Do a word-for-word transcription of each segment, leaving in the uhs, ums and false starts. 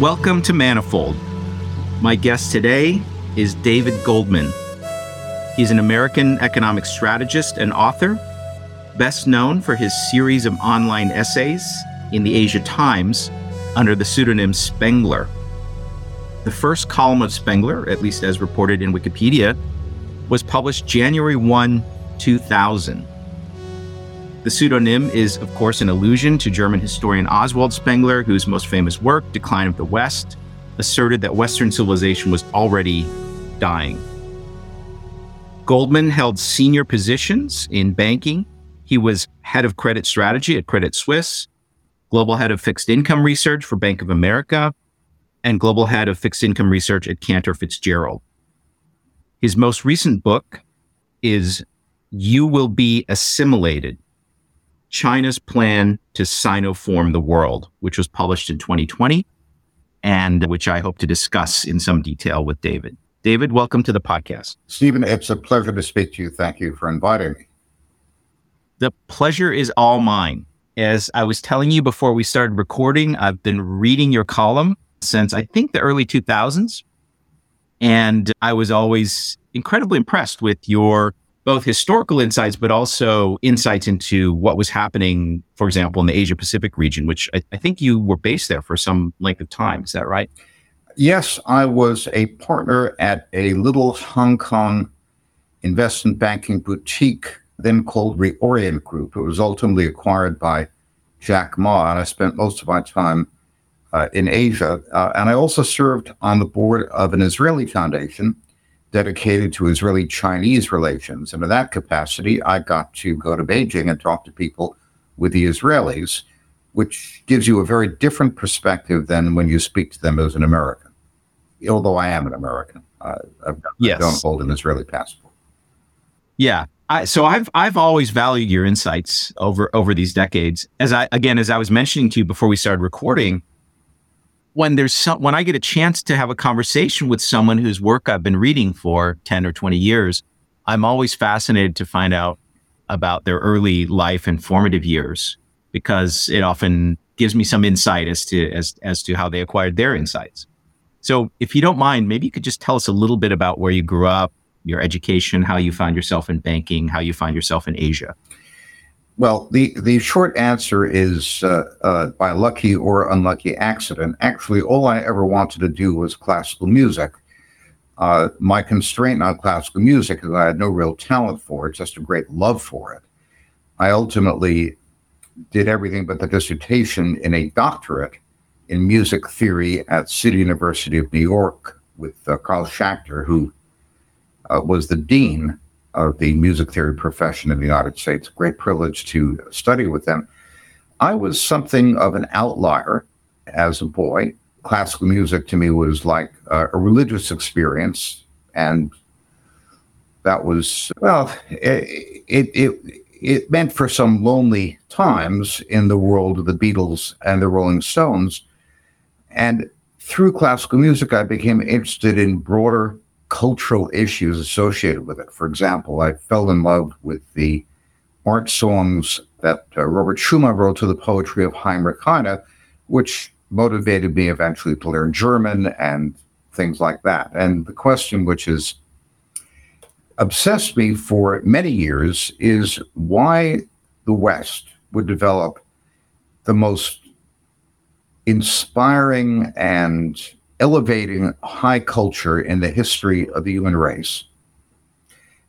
Welcome to Manifold. My guest today is David Goldman. He's an American economic strategist and author, best known for his series of online essays in the Asia Times under the pseudonym Spengler. The first column of Spengler, at least as reported in Wikipedia, was published January first, two thousand. The pseudonym is, of course, an allusion to German historian Oswald Spengler, whose most famous work, Decline of the West, asserted that Western civilization was already dying. Goldman held senior positions in banking. He was head of credit strategy at Credit Suisse, global head of fixed income research for Bank of America, and global head of fixed income research at Cantor Fitzgerald. His most recent book is You Will Be Assimilated, China's Plan to Sinoform the World, which was published in twenty twenty, and which I hope to discuss in some detail with David. David, welcome to the podcast. Stephen, it's a pleasure to speak to you. Thank you for inviting me. The pleasure is all mine. As I was telling you before we started recording, I've been reading your column since I think the early two thousands, and I was always incredibly impressed with your both historical insights, but also insights into what was happening, for example, in the Asia Pacific region, which I, I think you were based there for some length of time. Is that right? Yes, I was a partner at a little Hong Kong investment banking boutique, then called Reorient Group. It was ultimately acquired by Jack Ma, and I spent most of my time uh, in Asia. Uh, and I also served on the board of an Israeli foundation dedicated to Israeli-Chinese relations. And in that capacity, I got to go to Beijing and talk to people with the Israelis, which gives you a very different perspective than when you speak to them as an American. Although I am an American, uh, I've got, yes. I don't hold an Israeli passport. Yeah. I, so I've I've always valued your insights over, over these decades. As I again, as I was mentioning to you before we started recording, When there's some, when I get a chance to have a conversation with someone whose work I've been reading for ten or twenty years, I'm always fascinated to find out about their early life and formative years, because it often gives me some insight as to as as to how they acquired their insights. So if you don't mind, maybe you could just tell us a little bit about where you grew up, your education, how you found yourself in banking, how you find yourself in Asia. Well, the, the short answer is uh, uh, by lucky or unlucky accident. Actually, all I ever wanted to do was classical music. Uh, my constraint on classical music is I had no real talent for it, just a great love for it. I ultimately did everything but the dissertation in a doctorate in music theory at City University of New York with uh, Carl Schachter, who uh, was the dean of the music theory profession in the United States. Great privilege to study with them. I was something of an outlier as a boy. Classical music to me was like uh, a religious experience, and that was, well, it, it it it meant for some lonely times in the world of the Beatles and the Rolling Stones. And through classical music, I became interested in broader cultural issues associated with it. For example, I fell in love with the art songs that uh, Robert Schumann wrote to the poetry of Heinrich Heine, which motivated me eventually to learn German and things like that. And the question which has obsessed me for many years is why the West would develop the most inspiring and elevating high culture in the history of the human race,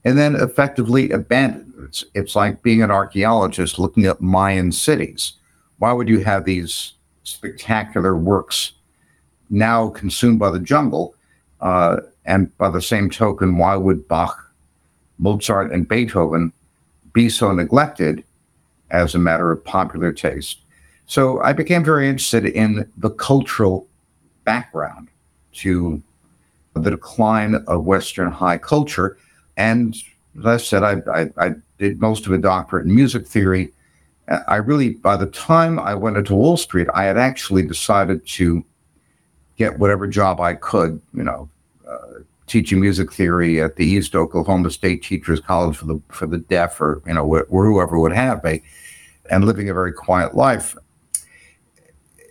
and then effectively abandoned. It's, it's like being an archaeologist looking up Mayan cities. Why would you have these spectacular works now consumed by the jungle? Uh, and by the same token, why would Bach, Mozart, and Beethoven be so neglected as a matter of popular taste? So I became very interested in the cultural background to the decline of Western high culture. And as I said, I, I, I did most of a doctorate in music theory. I really, by the time I went into Wall Street, I had actually decided to get whatever job I could, you know, uh, teaching music theory at the East Oklahoma State Teachers College for the, for the deaf, or, you know, wh- whoever would have me, and living a very quiet life.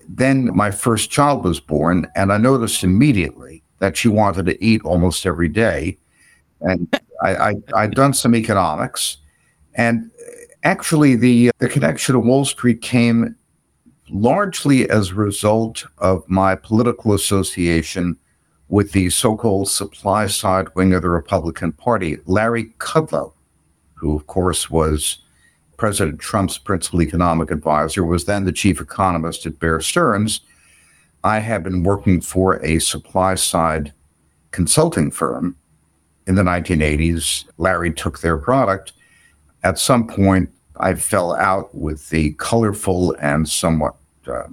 then my first child was born, and I noticed immediately that she wanted to eat almost every day. And I, I, I'd done some economics. And actually, the, the connection to Wall Street came largely as a result of my political association with the so-called supply side wing of the Republican Party, Larry Kudlow, who, of course, was President Trump's principal economic advisor, was then the chief economist at Bear Stearns. I had been working for a supply side consulting firm in the nineteen eighties. Larry took their product. At some point, I fell out with the colorful and somewhat uh,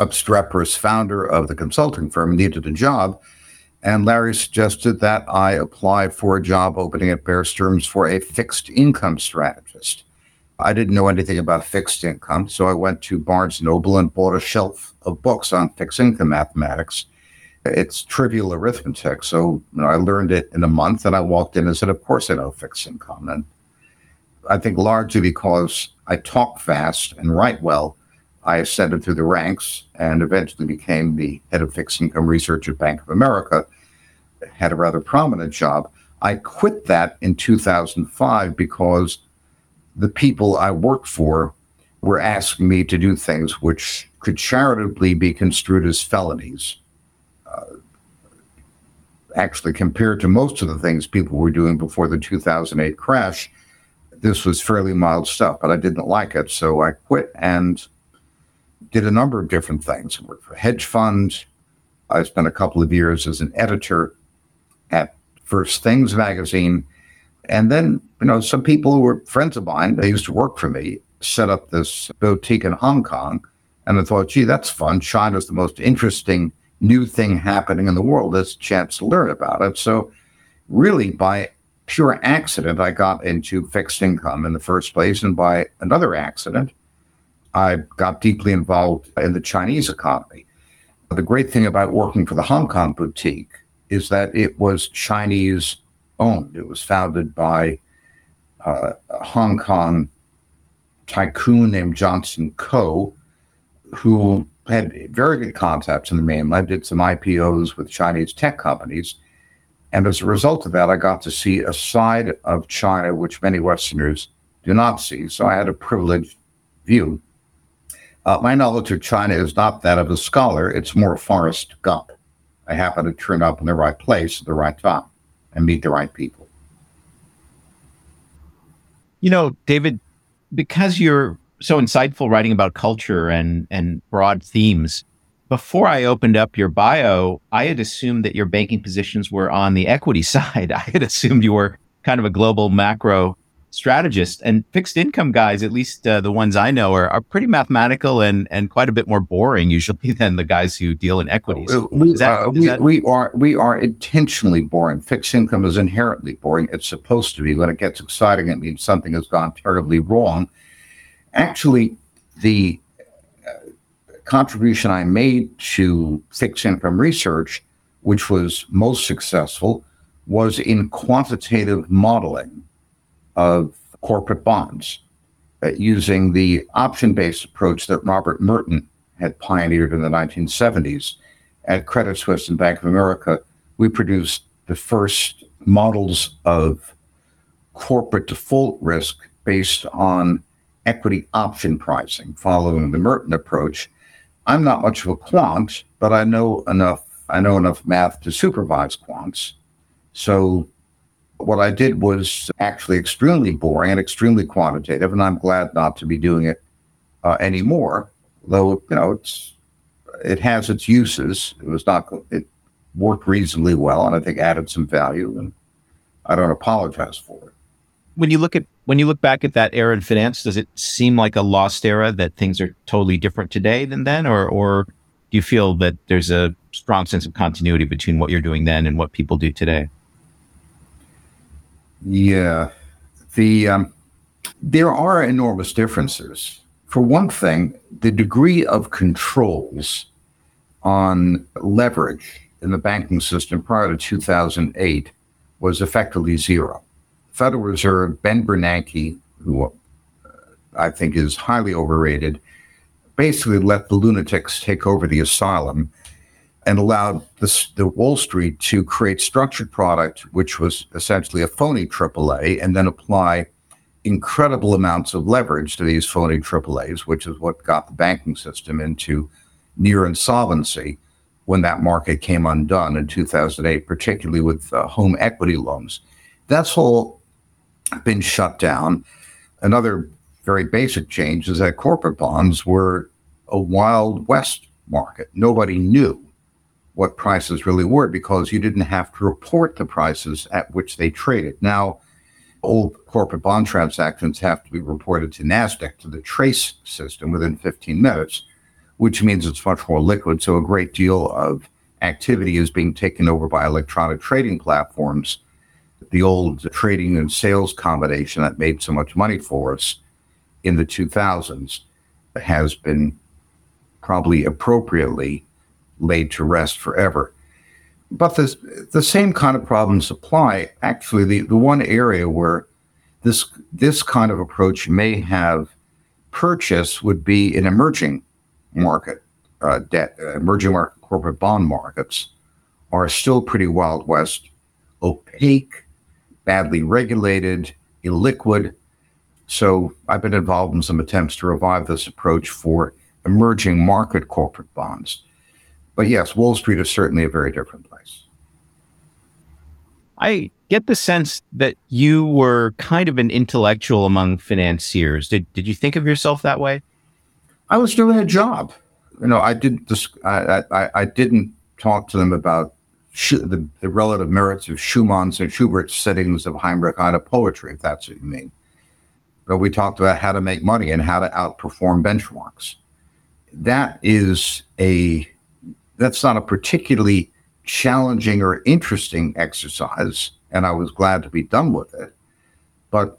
obstreperous founder of the consulting firm, needed a job. And Larry suggested that I apply for a job opening at Bear Stearns for a fixed income strategist. I didn't know anything about fixed income, so I went to Barnes and Noble and bought a shelf of books on fixed income mathematics. It's trivial arithmetic, so you know, I learned it in a month, and I walked in and said, of course I know fixed income. And I think largely because I talk fast and write well, I ascended through the ranks and eventually became the head of fixed income research at Bank of America. Had a rather prominent job. I quit that in two thousand five because the people I worked for were asking me to do things which could charitably be construed as felonies. Uh, actually, compared to most of the things people were doing before the two thousand eight crash, this was fairly mild stuff, but I didn't like it, so I quit and did a number of different things. I worked for hedge funds. I spent a couple of years as an editor at First Things magazine. And then, you know, some people who were friends of mine, they used to work for me, set up this boutique in Hong Kong. And I thought, gee, that's fun. China's the most interesting new thing happening in the world. There's a chance to learn about it. So really, by pure accident, I got into fixed income in the first place. And by another accident, I got deeply involved in the Chinese economy. The great thing about working for the Hong Kong boutique is that it was Chinese owned. It was founded by uh, a Hong Kong tycoon named Johnson Ko, who had very good contacts in the mainland, did some I P Os with Chinese tech companies. And as a result of that, I got to see a side of China which many Westerners do not see. So I had a privileged view. Uh, my knowledge of China is not that of a scholar. It's more Forrest Gump. I happen to turn up in the right place at the right time and meet the right people. You know, David, because you're so insightful writing about culture and, and broad themes, before I opened up your bio, I had assumed that your banking positions were on the equity side. I had assumed you were kind of a global macro strategist, and fixed income guys, at least uh, the ones I know, are, are pretty mathematical and and quite a bit more boring usually than the guys who deal in equities. We, that, uh, we, that... we are we are intentionally boring. Fixed income is inherently boring. It's supposed to be. When it gets exciting, it means something has gone terribly wrong. Actually, the uh, contribution I made to fixed income research, which was most successful, was in quantitative modeling of corporate bonds, uh, using the option-based approach that Robert Merton had pioneered in the nineteen seventies. At Credit Suisse and Bank of America, we produced the first models of corporate default risk based on equity option pricing, following the Merton approach. I'm not much of a quant, but I know enough, I know enough math to supervise quants. So what I did was actually extremely boring and extremely quantitative, and I'm glad not to be doing it uh, anymore. Though, you know, it's it has its uses. It was not it worked reasonably well, and I think added some value, and I don't apologize for it. When you look at when you look back at that era in finance, does it seem like a lost era, that things are totally different today than then, or or do you feel that there's a strong sense of continuity between what you're doing then and what people do today? Yeah, the um, there are enormous differences. For one thing, the degree of controls on leverage in the banking system prior to two thousand eight was effectively zero. Federal Reserve, Ben Bernanke, who uh, I think is highly overrated, basically let the lunatics take over the asylum and allowed the, the Wall Street to create structured product, which was essentially a phony triple A, and then apply incredible amounts of leverage to these phony triple A's, which is what got the banking system into near insolvency when that market came undone in two thousand eight, particularly with uh, home equity loans. That's all been shut down. Another very basic change is that corporate bonds were a Wild West market. Nobody knew what prices really were because you didn't have to report the prices at which they traded. Now, all corporate bond transactions have to be reported to NASDAQ, to the TRACE system, within fifteen minutes, which means it's much more liquid. So a great deal of activity is being taken over by electronic trading platforms. The old trading and sales combination that made so much money for us in the two thousands has been probably appropriately laid to rest forever. But this, the same kind of problems apply. Actually, the, the one area where this this kind of approach may have purchase would be in emerging market uh, debt. Uh, emerging market corporate bond markets are still pretty Wild West, opaque, badly regulated, illiquid. So I've been involved in some attempts to revive this approach for emerging market corporate bonds. But yes, Wall Street is certainly a very different place. I get the sense that you were kind of an intellectual among financiers. Did did you think of yourself that way? I was doing a job. You know, I didn't. I I, I didn't talk to them about sh- the, the relative merits of Schumann's and Schubert's settings of Heinrich Heine poetry, if that's what you mean. But we talked about how to make money and how to outperform benchmarks. That is a That's not a particularly challenging or interesting exercise, and I was glad to be done with it. But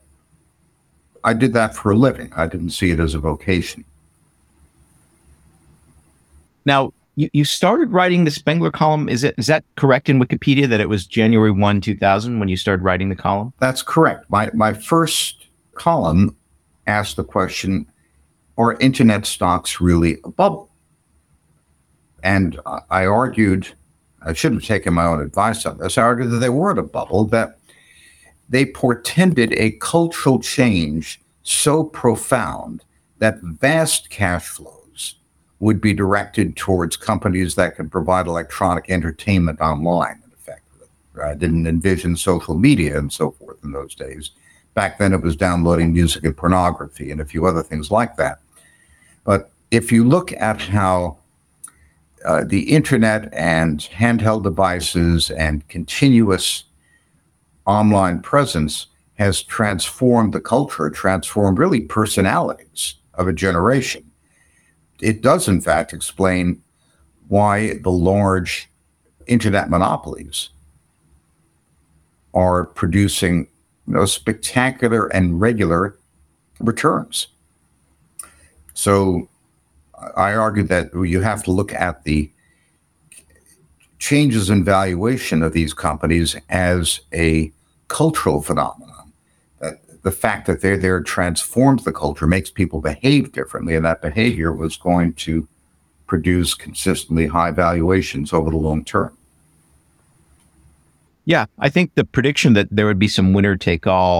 I did that for a living. I didn't see it as a vocation. Now, you, you started writing the Spengler column. Is it is that correct in Wikipedia that it was January first, two thousand when you started writing the column? That's correct. My my first column asked the question, are internet stocks really a bubble? And I argued, I shouldn't have taken my own advice on this, I argued that they weren't a bubble, that they portended a cultural change so profound that vast cash flows would be directed towards companies that could provide electronic entertainment online, effectively. I didn't envision social media and so forth in those days. Back then it was downloading music and pornography and a few other things like that. But if you look at how Uh, the internet and handheld devices and continuous online presence has transformed the culture, transformed really personalities of a generation. It does, in fact, explain why the large internet monopolies are producing, you know, spectacular and regular returns. So I argued that you have to look at the changes in valuation of these companies as a cultural phenomenon. That the fact that they're there transforms the culture, makes people behave differently, and that behavior was going to produce consistently high valuations over the long term. Yeah, I think the prediction that there would be some winner-take-all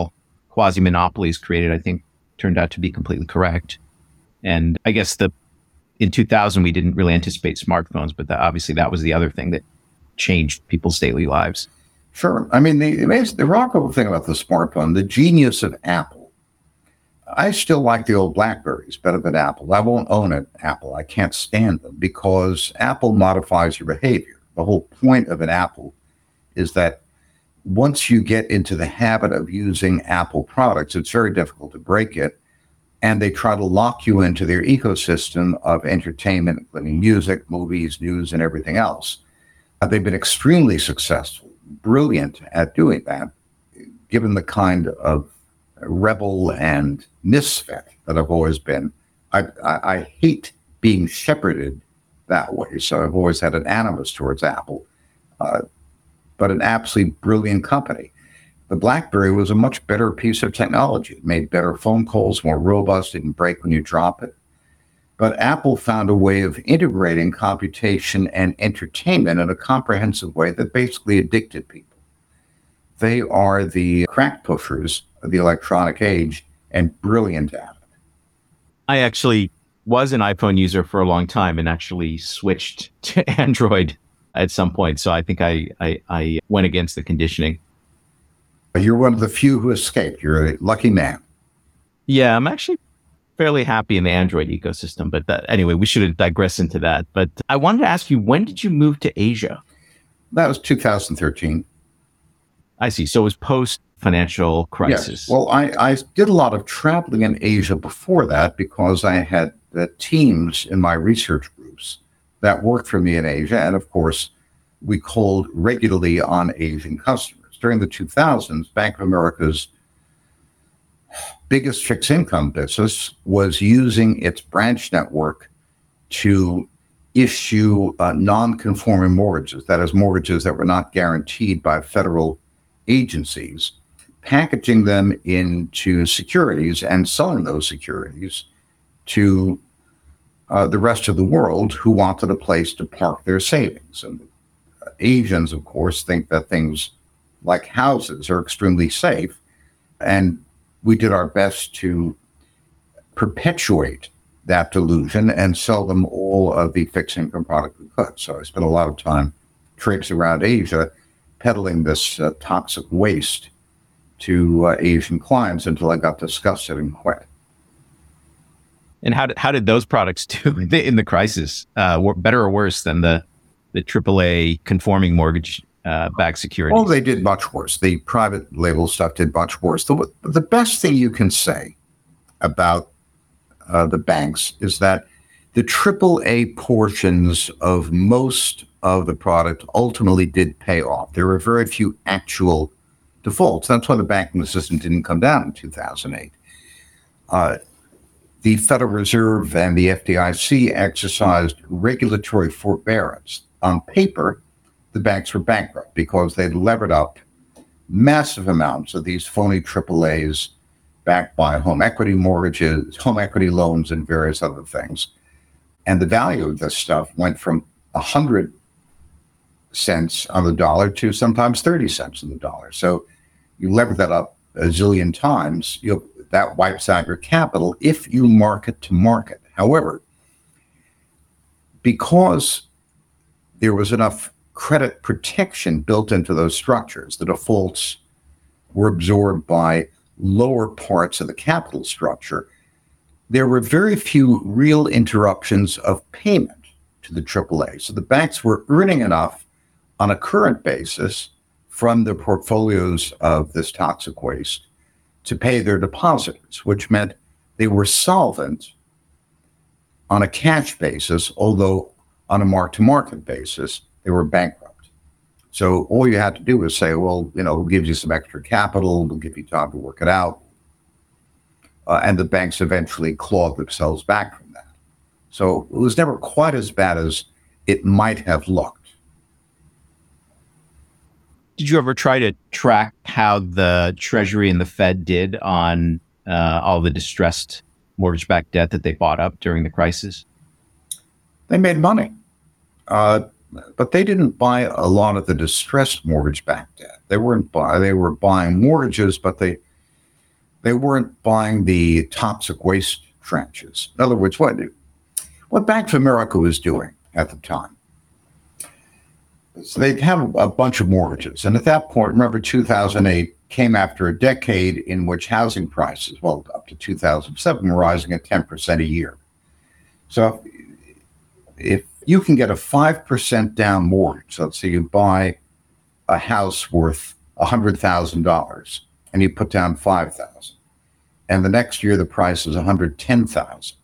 quasi-monopolies created, I think, turned out to be completely correct. And I guess the In two thousand, we didn't really anticipate smartphones, but that, obviously that was the other thing that changed people's daily lives. Sure. I mean, the, the remarkable thing about the smartphone, the genius of Apple, I still like the old Blackberries better than Apple. I won't own an Apple. I can't stand them because Apple modifies your behavior. The whole point of an Apple is that once you get into the habit of using Apple products, it's very difficult to break it. And they try to lock you into their ecosystem of entertainment, including music, movies, news, and everything else. Uh, they've been extremely successful, brilliant at doing that, given the kind of rebel and misfit that I've always been. I, I, I hate being shepherded that way, so I've always had an animus towards Apple, uh, but an absolutely brilliant company. The BlackBerry was a much better piece of technology. It made better phone calls, more robust, didn't break when you drop it. But Apple found a way of integrating computation and entertainment in a comprehensive way that basically addicted people. They are the crack pushers of the electronic age and brilliant at it. I actually was an iPhone user for a long time and actually switched to Android at some point. So I think I, I, I went against the conditioning. You're one of the few who escaped. You're a lucky man. Yeah, I'm actually fairly happy in the Android ecosystem, but that, anyway, we shouldn't digress into that. But I wanted to ask you, when did you move to Asia? That was two thousand thirteen. I see. So it was post-financial crisis. Yes. Well, I, I did a lot of traveling in Asia before that because I had the teams in my research groups that worked for me in Asia. And of course, we called regularly on Asian customers. During the two thousands, Bank of America's biggest fixed income business was using its branch network to issue uh, non-conforming mortgages, that is, mortgages that were not guaranteed by federal agencies, packaging them into securities and selling those securities to uh, the rest of the world who wanted a place to park their savings. And Asians, of course, think that things like houses are extremely safe, and we did our best to perpetuate that delusion and sell them all of the fixed income product we could. So I spent a lot of time traipsing around Asia, peddling this uh, toxic waste to uh, Asian clients until I got disgusted and quit. And how did, how did those products do in the crisis? Uh, were better or worse than the, the triple A conforming mortgage Uh, back security? Oh, they did much worse. The private label stuff did much worse. The, the best thing you can say about uh, the banks is that the triple A portions of most of the product ultimately did pay off. There were very few actual defaults. That's why the banking system didn't come down in two thousand eight. Uh, the Federal Reserve and the F D I C exercised regulatory forbearance. On paper, the banks were bankrupt because they levered up massive amounts of these phony triple A's backed by home equity mortgages, home equity loans, and various other things. And the value of this stuff went from one hundred cents on the dollar to sometimes thirty cents on the dollar. So you lever that up a zillion times, you know, that wipes out your capital if you market to market. However, because there was enough credit protection built into those structures, the defaults were absorbed by lower parts of the capital structure. There were very few real interruptions of payment to the triple A. So the banks were earning enough on a current basis from the portfolios of this toxic waste to pay their depositors, which meant they were solvent on a cash basis, although on a mark-to-market basis, they were bankrupt. So all you had to do was say, well, you know, we'll give you some extra capital, we'll give you time to work it out. Uh, and the banks eventually clawed themselves back from that. So it was never quite as bad as it might have looked. Did you ever try to track how the Treasury and the Fed did on uh, all the distressed mortgage-backed debt that they bought up during the crisis? They made money. Uh, But they didn't buy a lot of the distressed mortgage-backed debt. They weren't buy. They were buying mortgages, but they they weren't buying the toxic waste tranches. In other words, what what Bank of America was doing at the time, so they'd have a bunch of mortgages, and at that point, remember, two thousand eight came after a decade in which housing prices, well, up to two thousand seven, were rising at ten percent a year. So if you can get a five percent down mortgage. Let's say you buy a house worth one hundred thousand dollars and you put down five thousand dollars. And the next year, the price is one hundred ten thousand dollars.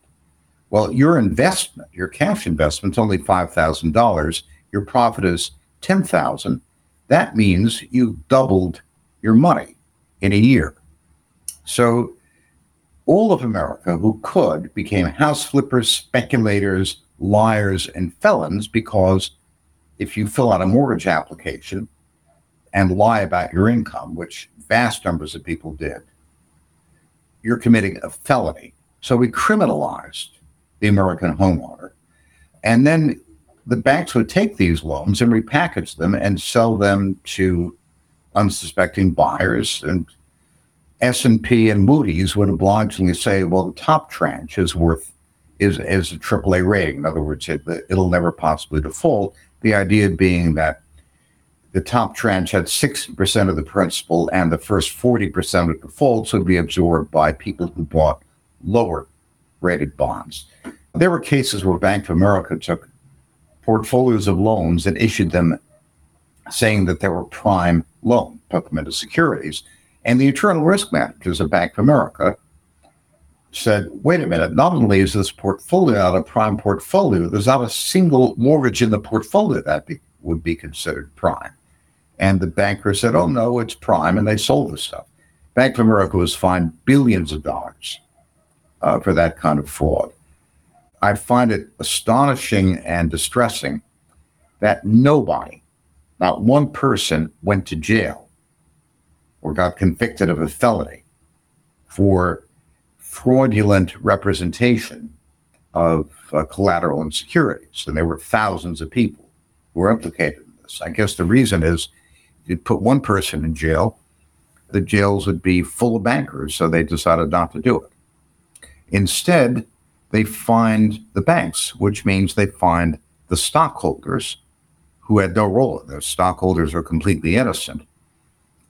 Well, your investment, your cash investment is only five thousand dollars. Your profit is ten thousand dollars. That means you doubled your money in a year. So all of America who could became house flippers, speculators, liars, and felons, because if you fill out a mortgage application and lie about your income, which vast numbers of people did, you're committing a felony. So we criminalized the American homeowner. And then the banks would take these loans and repackage them and sell them to unsuspecting buyers. And S and P and Moody's would obligingly say, well, the top tranche is worth is, is a triple A rating. In other words, it, it'll never possibly default. The idea being that the top tranche had sixty percent of the principal and the first forty percent of defaults would be absorbed by people who bought lower rated bonds. There were cases where Bank of America took portfolios of loans and issued them saying that they were prime loan, put them into securities. And the internal risk managers of Bank of America said, wait a minute, not only is this portfolio not a prime portfolio, there's not a single mortgage in the portfolio that be, would be considered prime. And the banker said, oh, no, it's prime, and they sold the stuff. Bank of America was fined billions of dollars uh, for that kind of fraud. I find it astonishing and distressing that nobody, not one person, went to jail or got convicted of a felony for fraudulent representation of uh, collateral and securities. And there were thousands of people who were implicated in this. I guess the reason is you'd put one person in jail, the jails would be full of bankers, so they decided not to do it. Instead, they fined the banks, which means they fined the stockholders who had no role in this. Stockholders are completely innocent.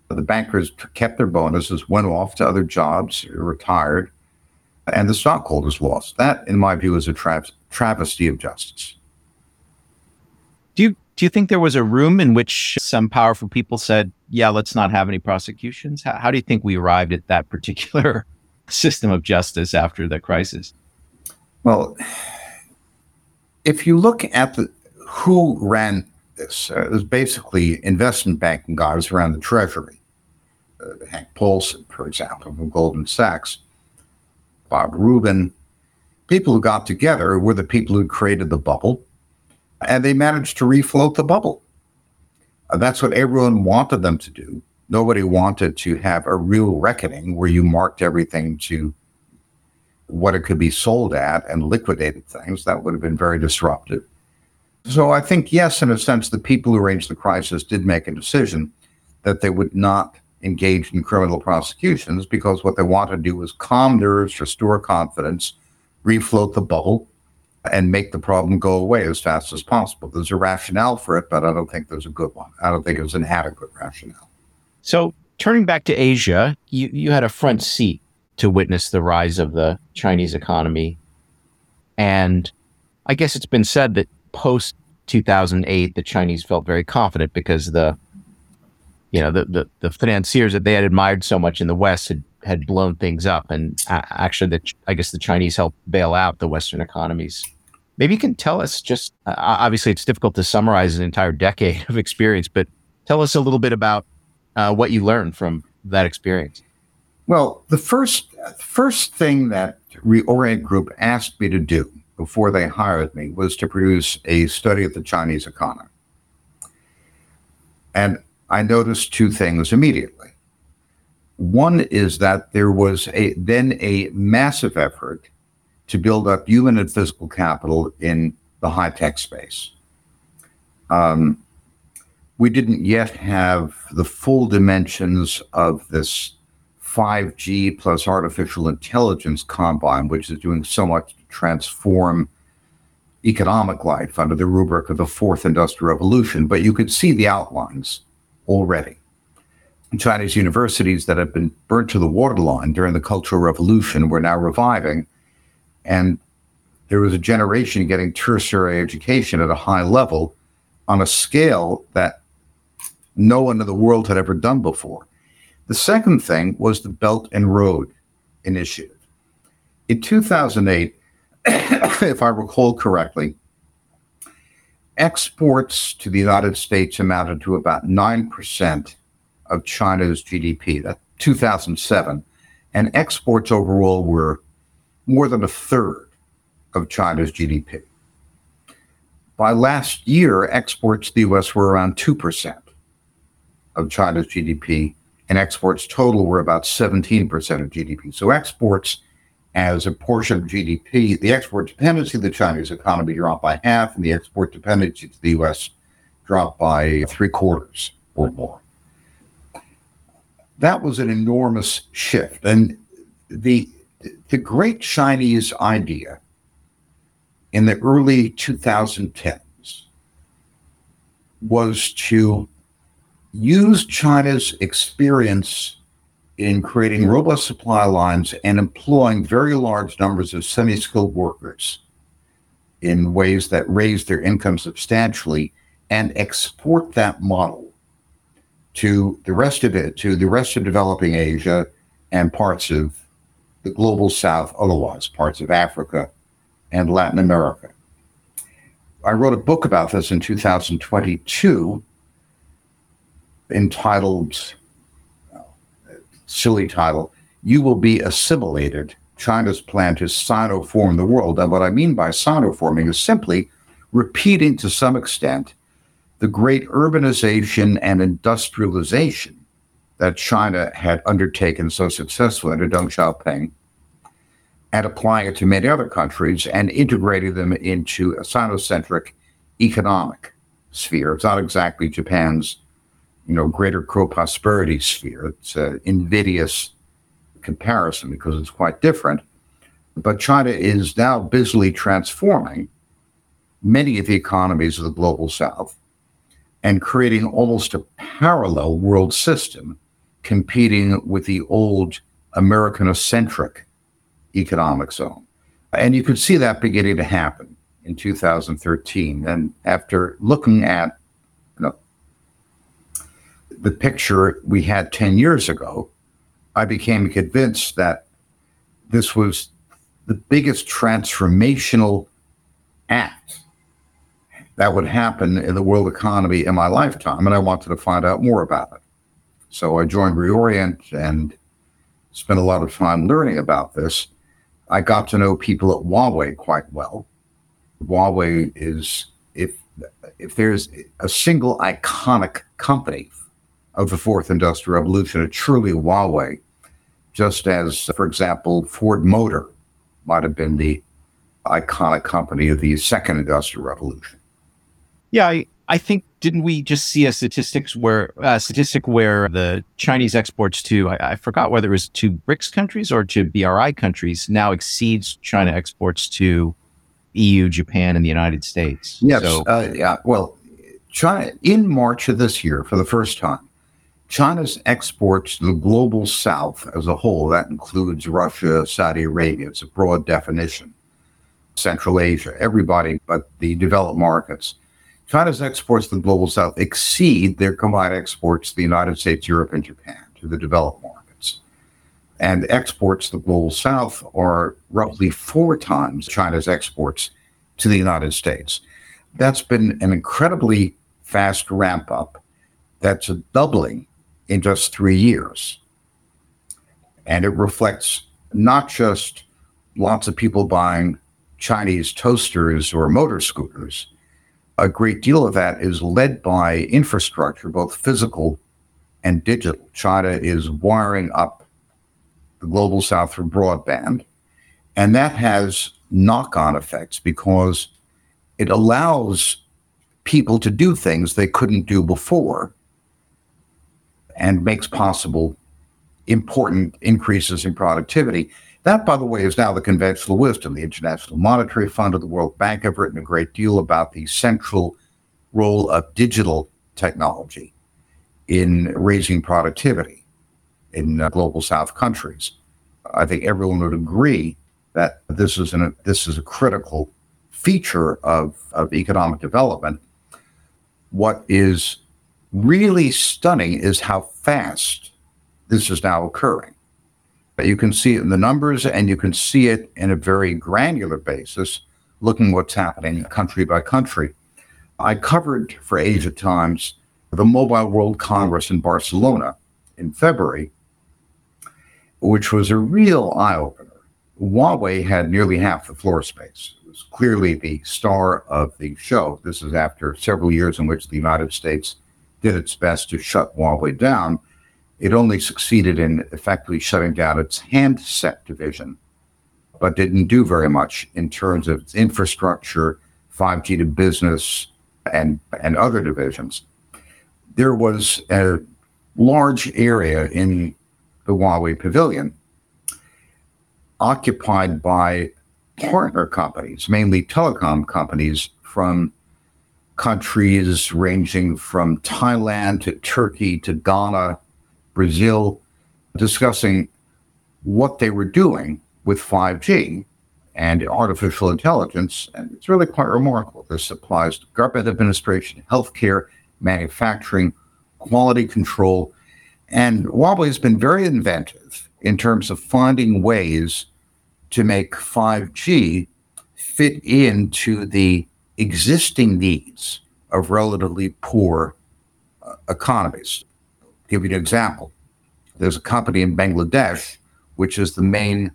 The bankers kept their bonuses, went off to other jobs, retired, and the stockholders lost. That, in my view, is a tra- travesty of justice. Do you do you think there was a room in which some powerful people said, yeah, let's not have any prosecutions? How, how do you think we arrived at that particular system of justice after the crisis? Well, if you look at the, who ran this, uh, it was basically investment banking guys around the Treasury. Uh, Hank Paulson, for example, from Goldman Sachs, Bob Rubin. People who got together were the people who created the bubble, and they managed to refloat the bubble. Uh, that's what everyone wanted them to do. Nobody wanted to have a real reckoning where you marked everything to what it could be sold at and liquidated things. That would have been very disruptive. So I think, yes, in a sense, the people who arranged the crisis did make a decision that they would not engage in criminal prosecutions because what they wanted to do was calm nerves, restore confidence, refloat the bubble, and make the problem go away as fast as possible. There's a rationale for it, but I don't think there's a good one. I don't think it was an adequate rationale. So turning back to Asia, you, you had a front seat to witness the rise of the Chinese economy. And I guess it's been said that post two thousand eight, the Chinese felt very confident because the, you know, the, the, the financiers that they had admired so much in the West had, had blown things up. And uh, actually, the, I guess the Chinese helped bail out the Western economies. Maybe you can tell us just, uh, obviously it's difficult to summarize an entire decade of experience, but tell us a little bit about uh, what you learned from that experience. Well, the first first thing that Reorient Group asked me to do before they hired me was to produce a study of the Chinese economy. And I noticed two things immediately. One is that there was a then a massive effort to build up human and physical capital in the high-tech space. Um, we didn't yet have the full dimensions of this five G plus artificial intelligence combine, which is doing so much to transform economic life under the rubric of the fourth industrial revolution. But you could see the outlines already. Chinese universities that had been burnt to the waterline during the Cultural Revolution were now reviving. And there was a generation getting tertiary education at a high level on a scale that no one in the world had ever done before. The second thing was the Belt and Road Initiative. In two thousand eight, if I recall correctly, exports to the United States amounted to about nine percent of China's G D P. That's two thousand seven. And exports overall were more than a third of China's G D P. By last year, exports to the U S were around two percent of China's G D P. And exports total were about seventeen percent of G D P. So exports as a portion of G D P, the export dependency of the Chinese economy dropped by half, and the export dependency to the U S dropped by three quarters or more. That was an enormous shift. And the the great Chinese idea in the early twenty tens was to use China's experience in creating robust supply lines and employing very large numbers of semi-skilled workers in ways that raised their income substantially, and export that model to the rest of it, to the rest of developing Asia and parts of the global South, otherwise parts of Africa and Latin America. I wrote a book about this in two thousand twenty-two entitled, silly title, You Will Be Assimilated, China's Plan to Sino-Form the World. And what I mean by sino-forming is simply repeating to some extent the great urbanization and industrialization that China had undertaken so successfully under Deng Xiaoping, and applying it to many other countries and integrating them into a sinocentric economic sphere. It's not exactly Japan's you know, greater co-prosperity sphere. It's an invidious comparison because it's quite different. But China is now busily transforming many of the economies of the global South and creating almost a parallel world system competing with the old Americanocentric economic zone. And you could see that beginning to happen in two thousand thirteen. And after looking at the picture we had ten years ago, I became convinced that this was the biggest transformational act that would happen in the world economy in my lifetime, and I wanted to find out more about it. So I joined Reorient and spent a lot of time learning about this. I got to know people at Huawei quite well. Huawei is, if if there's a single iconic company of the fourth industrial revolution, it truly Huawei, just as, for example, Ford Motor might have been the iconic company of the second industrial revolution. Yeah, I, I think, didn't we just see a statistics where uh, statistic where the Chinese exports to, I, I forgot whether it was to BRICS countries or to B R I countries, now exceeds China exports to E U, Japan, and the United States. Yes, so, uh, yeah, well, China, in March of this year, for the first time, China's exports to the global South as a whole, that includes Russia, Saudi Arabia, it's a broad definition, Central Asia, everybody but the developed markets. China's exports to the global South exceed their combined exports to the United States, Europe, and Japan, to the developed markets. And exports to the global South are roughly four times China's exports to the United States. That's been an incredibly fast ramp up. That's a doubling in just three years. And it reflects not just lots of people buying Chinese toasters or motor scooters. A great deal of that is led by infrastructure, both physical and digital. China is wiring up the global South for broadband. And that has knock-on effects because it allows people to do things they couldn't do before, and makes possible important increases in productivity. That, by the way, is now the conventional wisdom. The International Monetary Fund and the World Bank have written a great deal about the central role of digital technology in raising productivity in uh, global South countries. I think everyone would agree that this is, an, this is a critical feature of, of economic development. What is really stunning is how fast this is now occurring. You can see it in the numbers, and you can see it in a very granular basis, looking what's happening country by country. I covered for Asia Times the Mobile World Congress in Barcelona in February, which was a real eye-opener. Huawei had nearly half the floor space. It was clearly the star of the show. This is after several years in which the United States did its best to shut Huawei down. It only succeeded in effectively shutting down its handset division but didn't do very much in terms of its infrastructure, five G to business, and, and other divisions. There was a large area in the Huawei Pavilion occupied by partner companies, mainly telecom companies from countries ranging from Thailand to Turkey to Ghana, Brazil, discussing what they were doing with five G and artificial intelligence. And it's really quite remarkable. This applies to government administration, healthcare, manufacturing, quality control. And Huawei has been very inventive in terms of finding ways to make five G fit into the existing needs of relatively poor uh, economies. I'll give you an example. There's a company in Bangladesh, which is the main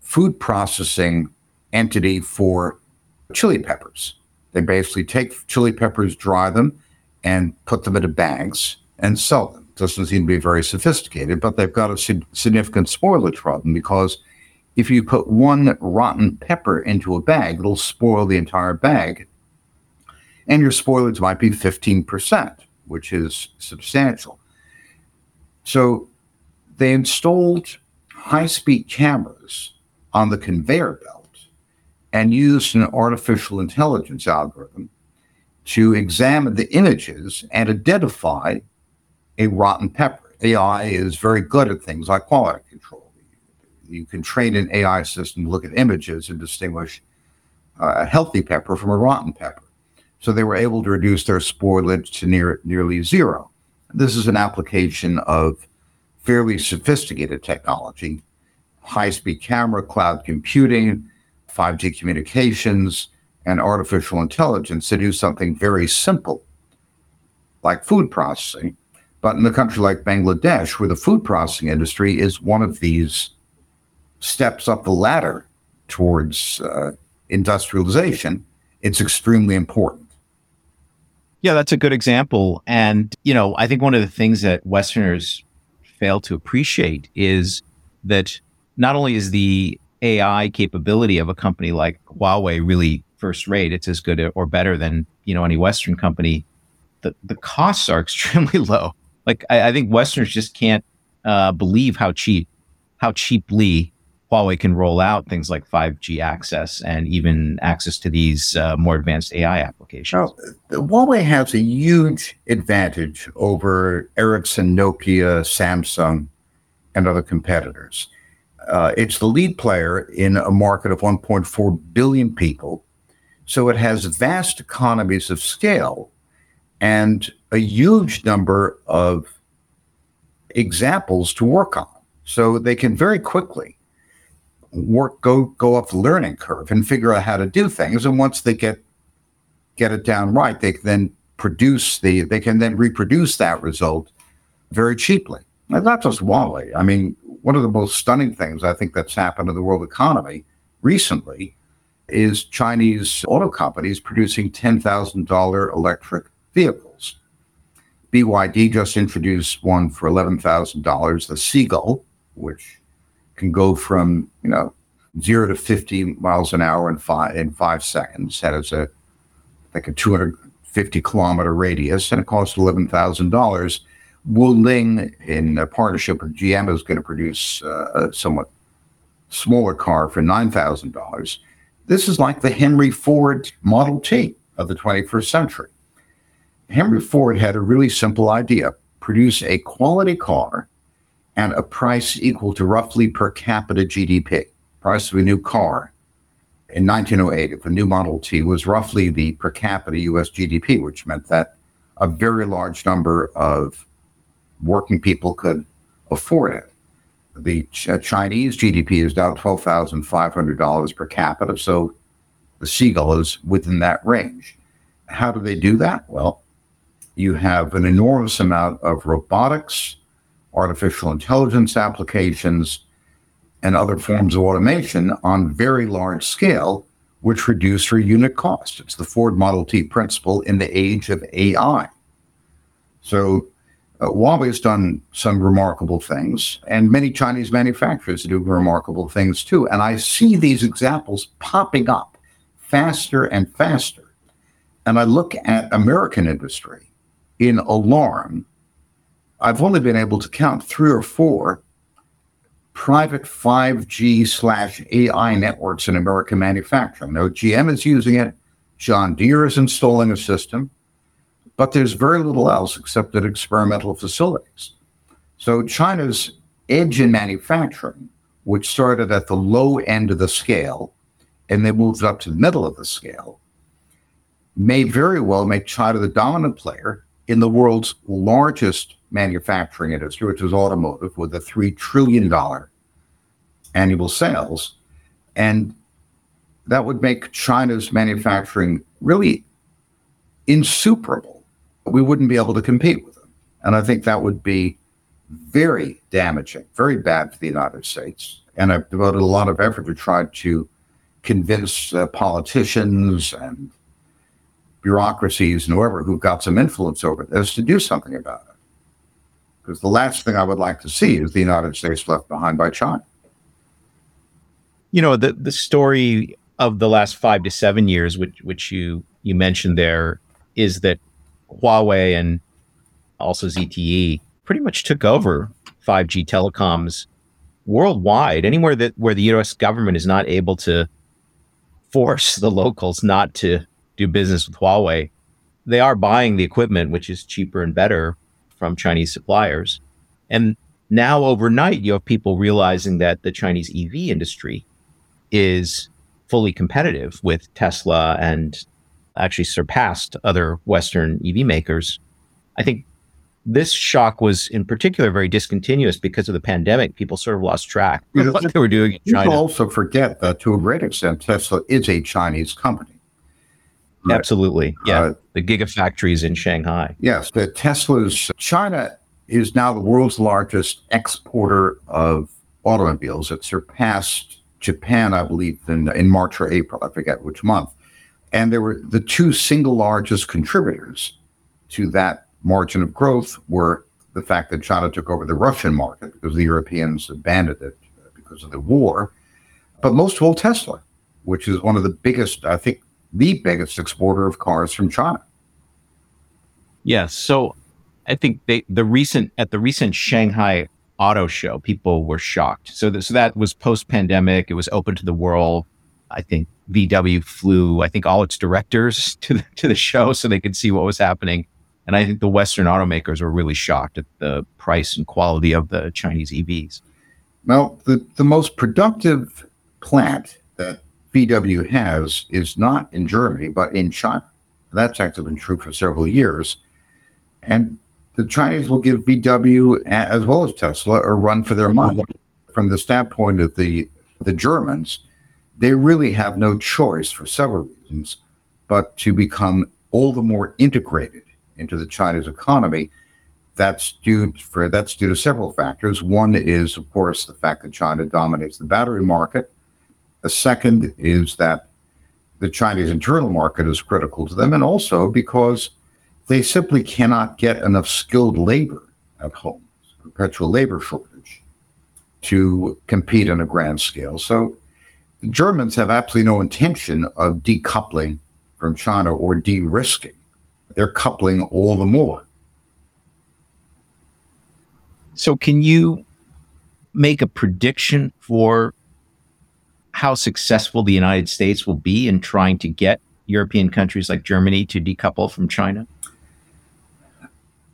food processing entity for chili peppers. They basically take chili peppers, dry them, and put them into bags and sell them. Doesn't seem to be very sophisticated, but they've got a sig- significant spoilage problem, because if you put one rotten pepper into a bag, it'll spoil the entire bag, and your spoilage might be fifteen percent, which is substantial. So they installed high-speed cameras on the conveyor belt and used an artificial intelligence algorithm to examine the images and identify a rotten pepper. A I is very good at things like quality control. You can train an A I system to look at images and distinguish uh, a healthy pepper from a rotten pepper. So they were able to reduce their spoilage to near, nearly zero. This is an application of fairly sophisticated technology, high-speed camera, cloud computing, five G communications, and artificial intelligence to do something very simple, like food processing. But in a country like Bangladesh, where the food processing industry is one of these steps up the ladder towards uh, industrialization, it's extremely important. Yeah, that's a good example. And, you know, I think one of the things that Westerners fail to appreciate is that not only is the A I capability of a company like Huawei really first rate, it's as good or better than, you know, any Western company, the, the costs are extremely low. Like, I, I think Westerners just can't uh, believe how cheap, how cheaply Huawei can roll out things like five G access and even access to these uh, more advanced A I applications. Now, Huawei has a huge advantage over Ericsson, Nokia, Samsung, and other competitors. Uh, it's the lead player in a market of one point four billion people, so it has vast economies of scale and a huge number of examples to work on. So they can very quickly work, go go up the learning curve and figure out how to do things. And once they get get it down right, they can then produce the they can then reproduce that result very cheaply. And not just Huawei. I mean, one of the most stunning things I think that's happened in the world economy recently is Chinese auto companies producing ten thousand dollars electric vehicles. B Y D just introduced one for eleven thousand dollars, the Seagull, which can go from, you know, zero to fifty miles an hour in five in five seconds. That is a like a two hundred fifty kilometer radius, and it costs eleven thousand dollars. Wuling, in a partnership with G M, is going to produce uh, a somewhat smaller car for nine thousand dollars. This is like the Henry Ford Model T of the twenty-first century. Henry Ford had a really simple idea: produce a quality car and a price equal to roughly per capita G D P. Price of a new car in nineteen oh eight, if a new Model T, was roughly the per capita U S G D P, which meant that a very large number of working people could afford it. The Ch- Chinese G D P is now twelve thousand five hundred dollars per capita, so the Seagull is within that range. How do they do that? Well, you have an enormous amount of robotics, artificial intelligence applications, and other forms of automation on very large scale, which reduce your unit cost. It's the Ford Model T principle in the age of A I. So Uh, Huawei has done some remarkable things, and many Chinese manufacturers do remarkable things too. And I see these examples popping up faster and faster. And I look at American industry in alarm. I've only been able to count three or four private five G slash A I networks in American manufacturing. Now, G M is using it. John Deere is installing a system. But there's very little else except at experimental facilities. So China's edge in manufacturing, which started at the low end of the scale and then moved up to the middle of the scale, may very well make China the dominant player in the world's largest manufacturing industry, which is automotive, with a three trillion dollars annual sales. And that would make China's manufacturing really insuperable. We wouldn't be able to compete with them. And I think that would be very damaging, very bad for the United States. And I've devoted a lot of effort to try to convince uh, politicians and bureaucracies and whoever who've got some influence over this to do something about it. Because the last thing I would like to see is the United States left behind by China. You know, the, the story of the last five to seven years, which, which you, you mentioned there, is that Huawei and also Z T E pretty much took over five G telecoms worldwide. Anywhere that where the U S government is not able to force the locals not to do business with Huawei, they are buying the equipment, which is cheaper and better, from Chinese suppliers. And now overnight, you have people realizing that the Chinese E V industry is fully competitive with Tesla and actually surpassed other Western E V makers. I think this shock was in particular very discontinuous because of the pandemic. People sort of lost track of what they were doing in China. People also forget that to a great extent, Tesla is a Chinese company. Right? Absolutely. Yeah. Uh, the gigafactories in Shanghai. Yes. The Tesla's China is now the world's largest exporter of automobiles. It surpassed Japan, I believe, in, in March or April. I forget which month. And there were the two single largest contributors to that margin of growth were the fact that China took over the Russian market because the Europeans abandoned it because of the war. But most of all, Tesla, which is one of the biggest, I think, the biggest exporter of cars from China. Yes. So I think they, the recent at the recent Shanghai Auto Show, people were shocked. So, th- so that was post-pandemic. It was open to the world. I think V W flew, I think, all its directors to the, to the show so they could see what was happening. And I think the Western automakers were really shocked at the price and quality of the Chinese E Vs. Well, the, the most productive plant that V W has is not in Germany, but in China. That's actually been true for several years. And the Chinese will give V W, as well as Tesla, a run for their money. From the standpoint of the, the Germans, they really have no choice for several reasons, but to become all the more integrated into the Chinese economy. That's due for that's due to several factors. One is, of course, the fact that China dominates the battery market. The second is that the Chinese internal market is critical to them, and also because they simply cannot get enough skilled labor at home. It's a perpetual labor shortage to compete on a grand scale. So the Germans have absolutely no intention of decoupling from China or de-risking. They're coupling all the more. So can you make a prediction for how successful the United States will be in trying to get European countries like Germany to decouple from China?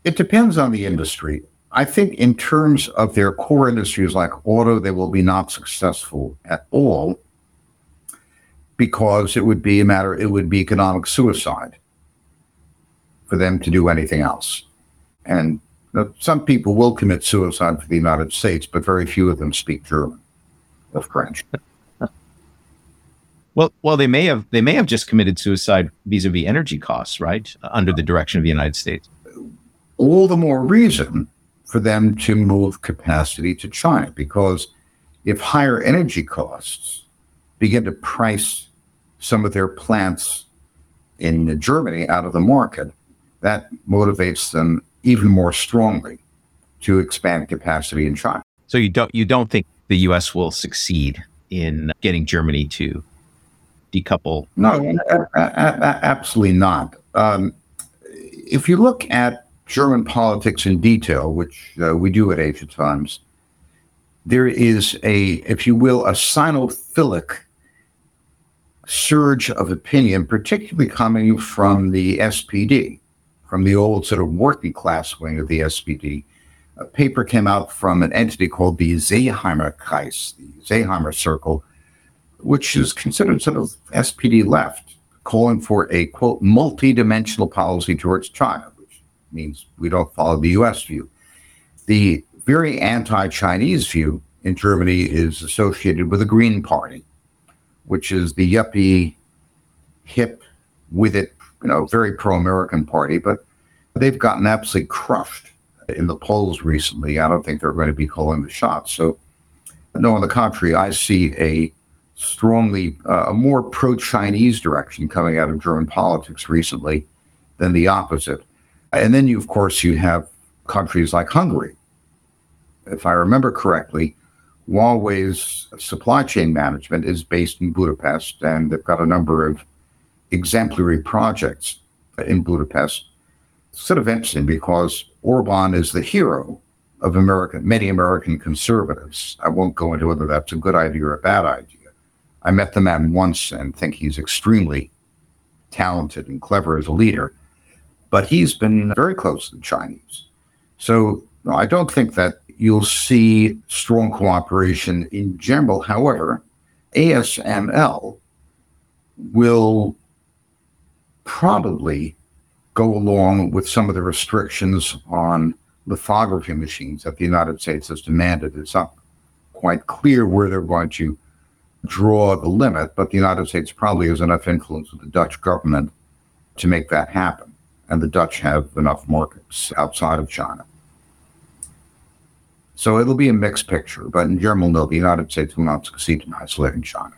It depends on the industry. I think in terms of their core industries like auto, they will be not successful at all, because it would be a matter, it would be economic suicide for them to do anything else. And you know, some people will commit suicide for the United States, but very few of them speak German or French. Well, well, they may have they may have just committed suicide vis-a-vis energy costs, right? Under the direction of the United States. All the more reason for them to move capacity to China, because if higher energy costs begin to price some of their plants in Germany out of the market, that motivates them even more strongly to expand capacity in China. So you don't you don't think the U S will succeed in getting Germany to decouple? No, a- a- absolutely not. Um, if you look at German politics in detail, which uh, we do at Asia Times, there is a, if you will, a sinophilic surge of opinion, particularly coming from the S P D, from the old sort of working class wing of the S P D. A paper came out from an entity called the Seeheimer Kreis, the Seeheimer Circle, which is considered sort of S P D left, calling for a, quote, multi-dimensional policy towards China, which means we don't follow the U S view. The very anti-Chinese view in Germany is associated with the Green Party, which is the yuppie, hip, with it, you know, very pro-American party, but they've gotten absolutely crushed in the polls recently. I don't think they're going to be calling the shots. So, no, on the contrary, I see a strongly, uh, a more pro-Chinese direction coming out of German politics recently than the opposite. And then, you, of course, you have countries like Hungary. If I remember correctly, Huawei's supply chain management is based in Budapest, and they've got a number of exemplary projects in Budapest. It's sort of interesting because Orban is the hero of American, many American conservatives. I won't go into whether that's a good idea or a bad idea. I met the man once and think he's extremely talented and clever as a leader, but he's been very close to the Chinese. So no, I don't think that you'll see strong cooperation in general. However, A S M L will probably go along with some of the restrictions on lithography machines that the United States has demanded. It's not quite clear where they're going to draw the limit, but the United States probably has enough influence with the Dutch government to make that happen. And the Dutch have enough markets outside of China. So it'll be a mixed picture, but in general, no, the United States will not succeed in isolating China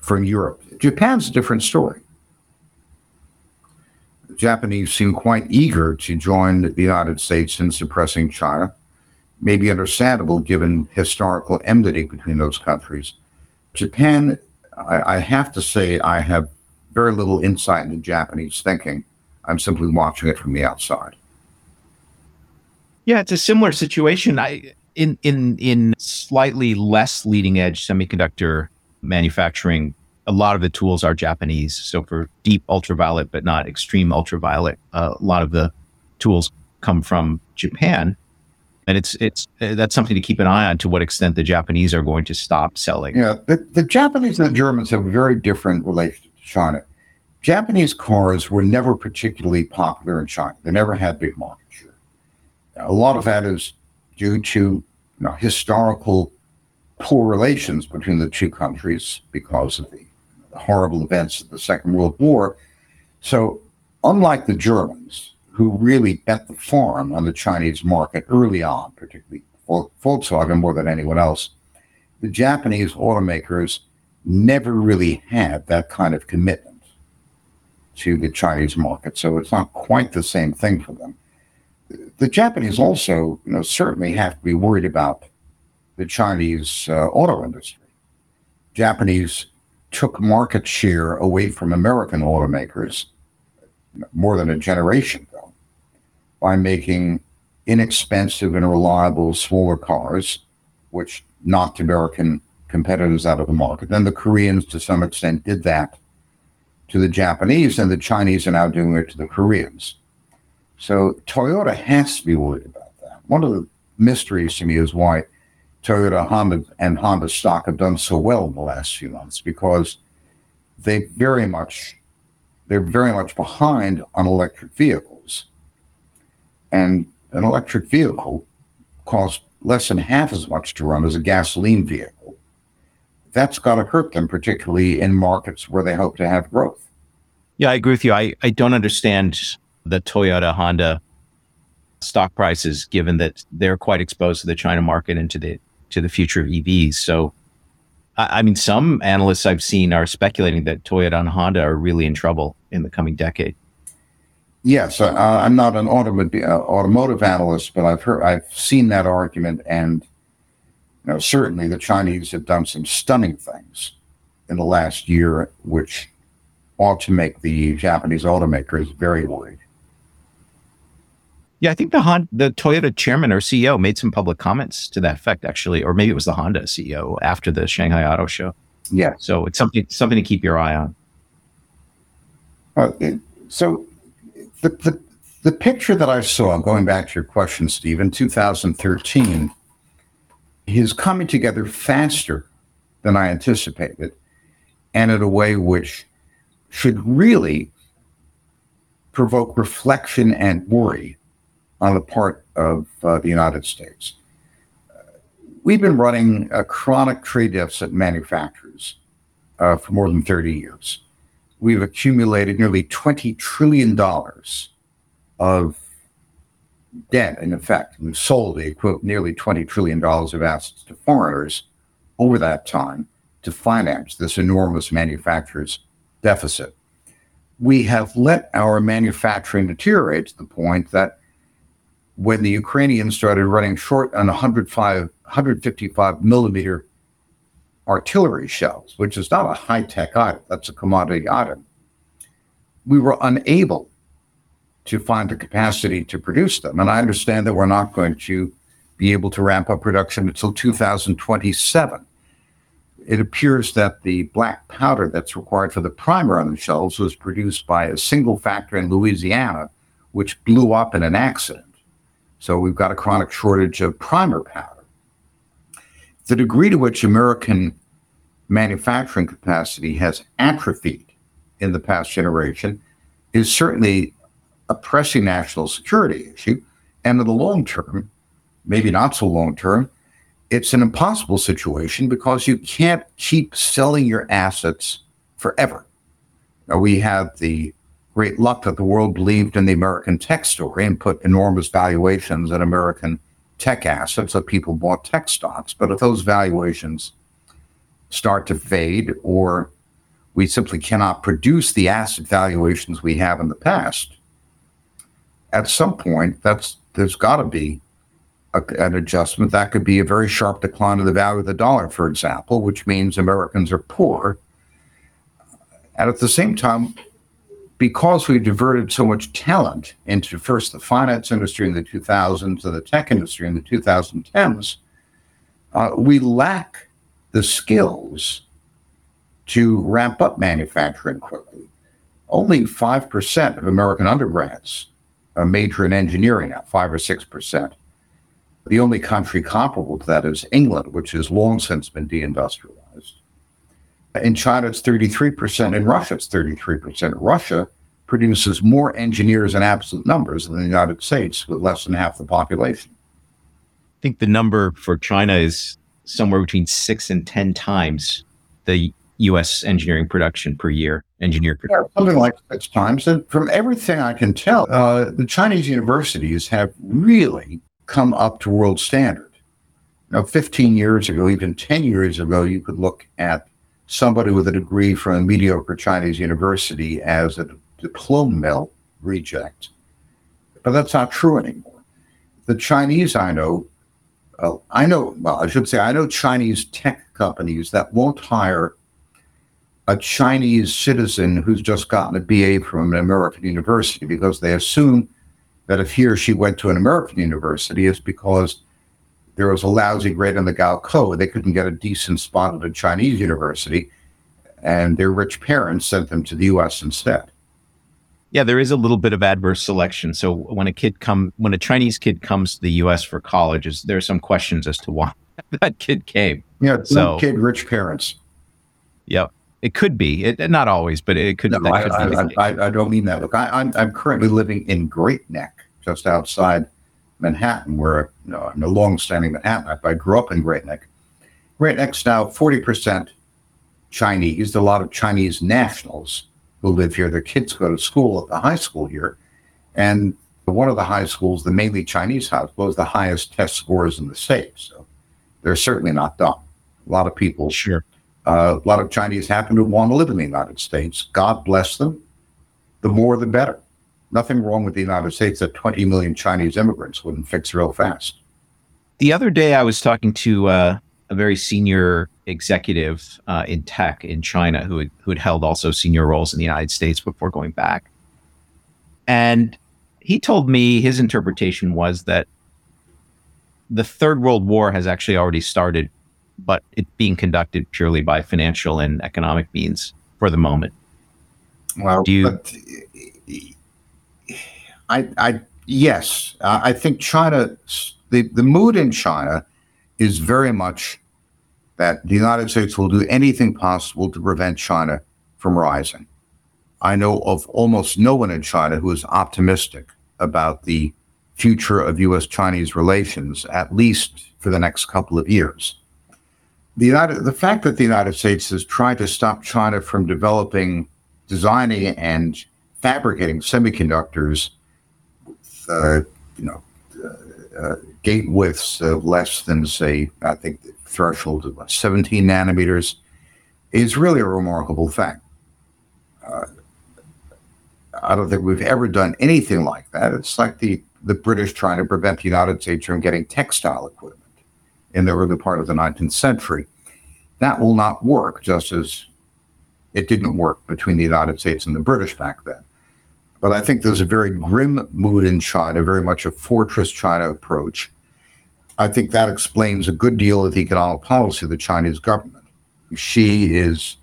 from Europe. Japan's a different story. The Japanese seem quite eager to join the United States in suppressing China, maybe understandable given historical enmity between those countries. Japan, I, I have to say, I have very little insight into Japanese thinking. I'm simply watching it from the outside. Yeah, it's a similar situation. I in in in slightly less leading edge semiconductor manufacturing, a lot of the tools are Japanese. So for deep ultraviolet, but not extreme ultraviolet, uh, a lot of the tools come from Japan. And it's it's uh, that's something to keep an eye on, to what extent the Japanese are going to stop selling. Yeah, the, the Japanese and the Germans have a very different relationship to China. Japanese cars were never particularly popular in China. They never had big market share. A lot of that is due to, you know, historical poor relations between the two countries because of the, the horrible events of the Second World War. So unlike the Germans, who really bet the farm on the Chinese market early on, particularly Volkswagen more than anyone else, the Japanese automakers never really had that kind of commitment to the Chinese market. So it's not quite the same thing for them. The Japanese also, you know, certainly have to be worried about the Chinese uh, auto industry. Japanese took market share away from American automakers more than a generation ago by making inexpensive and reliable smaller cars, which knocked American competitors out of the market. Then the Koreans, to some extent, did that to the Japanese, and the Chinese are now doing it to the Koreans. So Toyota has to be worried about that. One of the mysteries to me is why Toyota, Honda, and Honda stock have done so well in the last few months, because they very much They're very much behind on electric vehicles. And an electric vehicle costs less than half as much to run as a gasoline vehicle. That's got to hurt them, particularly in markets where they hope to have growth. Yeah, I agree with you. I, I don't understand the Toyota, Honda stock prices, given that they're quite exposed to the China market and to the, to the future of E Vs. So I mean, some analysts I've seen are speculating that Toyota and Honda are really in trouble in the coming decade. Yes, uh, I'm not an automotive uh, automotive analyst, but I've heard, I've seen that argument, and you know, certainly the Chinese have done some stunning things in the last year, which ought to make the Japanese automakers very worried. Yeah, I think the Hon- the Toyota chairman or C E O made some public comments to that effect, actually, or maybe it was the Honda C E O after the Shanghai Auto Show. Yeah, so it's something something to keep your eye on. Uh, it, so. The, the the picture that I saw, going back to your question, Steve, in two thousand thirteen, is coming together faster than I anticipated, and in a way which should really provoke reflection and worry on the part of uh, the United States. Uh, we've been running a chronic trade deficit manufacturers uh, for more than thirty years. We've accumulated nearly twenty trillion dollars of debt, in effect. We've sold the equivalent nearly twenty trillion dollars of assets to foreigners over that time to finance this enormous manufacturer's deficit. We have let our manufacturing deteriorate to the point that when the Ukrainians started running short on one hundred fifty-five millimeter artillery shells, which is not a high-tech item, that's a commodity item, we were unable to find the capacity to produce them. And I understand that we're not going to be able to ramp up production until two thousand twenty-seven. It appears that the black powder that's required for the primer on the shells was produced by a single factory in Louisiana, which blew up in an accident. So we've got a chronic shortage of primer powder. The degree to which American manufacturing capacity has atrophied in the past generation is certainly a pressing national security issue. And in the long term, maybe not so long term, it's an impossible situation because you can't keep selling your assets forever. Now, we had the great luck that the world believed in the American tech story and put enormous valuations on American tech assets, so people bought tech stocks. But if those valuations start to fade, or we simply cannot produce the asset valuations we have in the past, at some point, that's there's got to be a, an adjustment. That could be a very sharp decline of the value of the dollar, for example, which means Americans are poor. And at the same time, because we diverted so much talent into first the finance industry in the two thousands and the tech industry in the twenty tens, uh, we lack the skills to ramp up manufacturing quickly. Only five percent of American undergrads major in engineering now, five or six percent. The only country comparable to that is England, which has long since been deindustrialized. In China, it's thirty-three percent. In Russia, it's thirty-three percent. Russia produces more engineers in absolute numbers than the United States, with less than half the population. I think the number for China is somewhere between six and ten times the U S engineering production per year. Engineer yeah, Something like six times. And from everything I can tell, uh, the Chinese universities have really come up to world standard. Now, fifteen years ago, even ten years ago, you could look at somebody with a degree from a mediocre Chinese university as a diploma mill reject. But that's not true anymore. The Chinese I know, uh, I know, well, I should say, I know Chinese tech companies that won't hire a Chinese citizen who's just gotten a B A from an American university because they assume that if he or she went to an American university, it's because there was a lousy grade on the Gaokao, and they couldn't get a decent spot at a Chinese university, and their rich parents sent them to the U S instead. Yeah, there is a little bit of adverse selection. So when a kid come, when a Chinese kid comes to the U S for college, is there are some questions as to why that kid came? Yeah, so kid, rich parents. Yep, it could be. It not always, but it could. No, that I, could I, be I, I, I don't mean that. Look, I, I'm I'm currently living in Great Neck, just outside Manhattan, where no, I'm no long-standing Manhattanite, but I grew up in Great Neck. Great Neck's now forty percent Chinese. A lot of Chinese nationals who live here. Their kids go to school at the high school here, and one of the high schools, the mainly Chinese high school, has the highest test scores in the state. So they're certainly not dumb. A lot of people, sure, uh, a lot of Chinese happen to want to live in the United States. God bless them. The more, the better. Nothing wrong with the United States that twenty million Chinese immigrants wouldn't fix real fast. The other day I was talking to uh, a very senior executive uh, in tech in China who had, who had held also senior roles in the United States before going back. And he told me his interpretation was that the Third World War has actually already started, but it's being conducted purely by financial and economic means for the moment. Well, do you... But I, I, yes, uh, I think China, the, the mood in China is very much that the United States will do anything possible to prevent China from rising. I know of almost no one in China who is optimistic about the future of U S Chinese relations, at least for the next couple of years. The, United, the fact that the United States is trying to stop China from developing, designing, and fabricating semiconductors, uh, you know, uh, uh, gate widths of less than, say, I think the threshold of seventeen nanometers, is really a remarkable fact. Uh, I don't think we've ever done anything like that. It's like the, the British trying to prevent the United States from getting textile equipment in the early part of the nineteenth century. That will not work, just as it didn't work between the United States and the British back then. But I think there's a very grim mood in China, very much a fortress China approach. I think that explains a good deal of the economic policy of the Chinese government. Xi is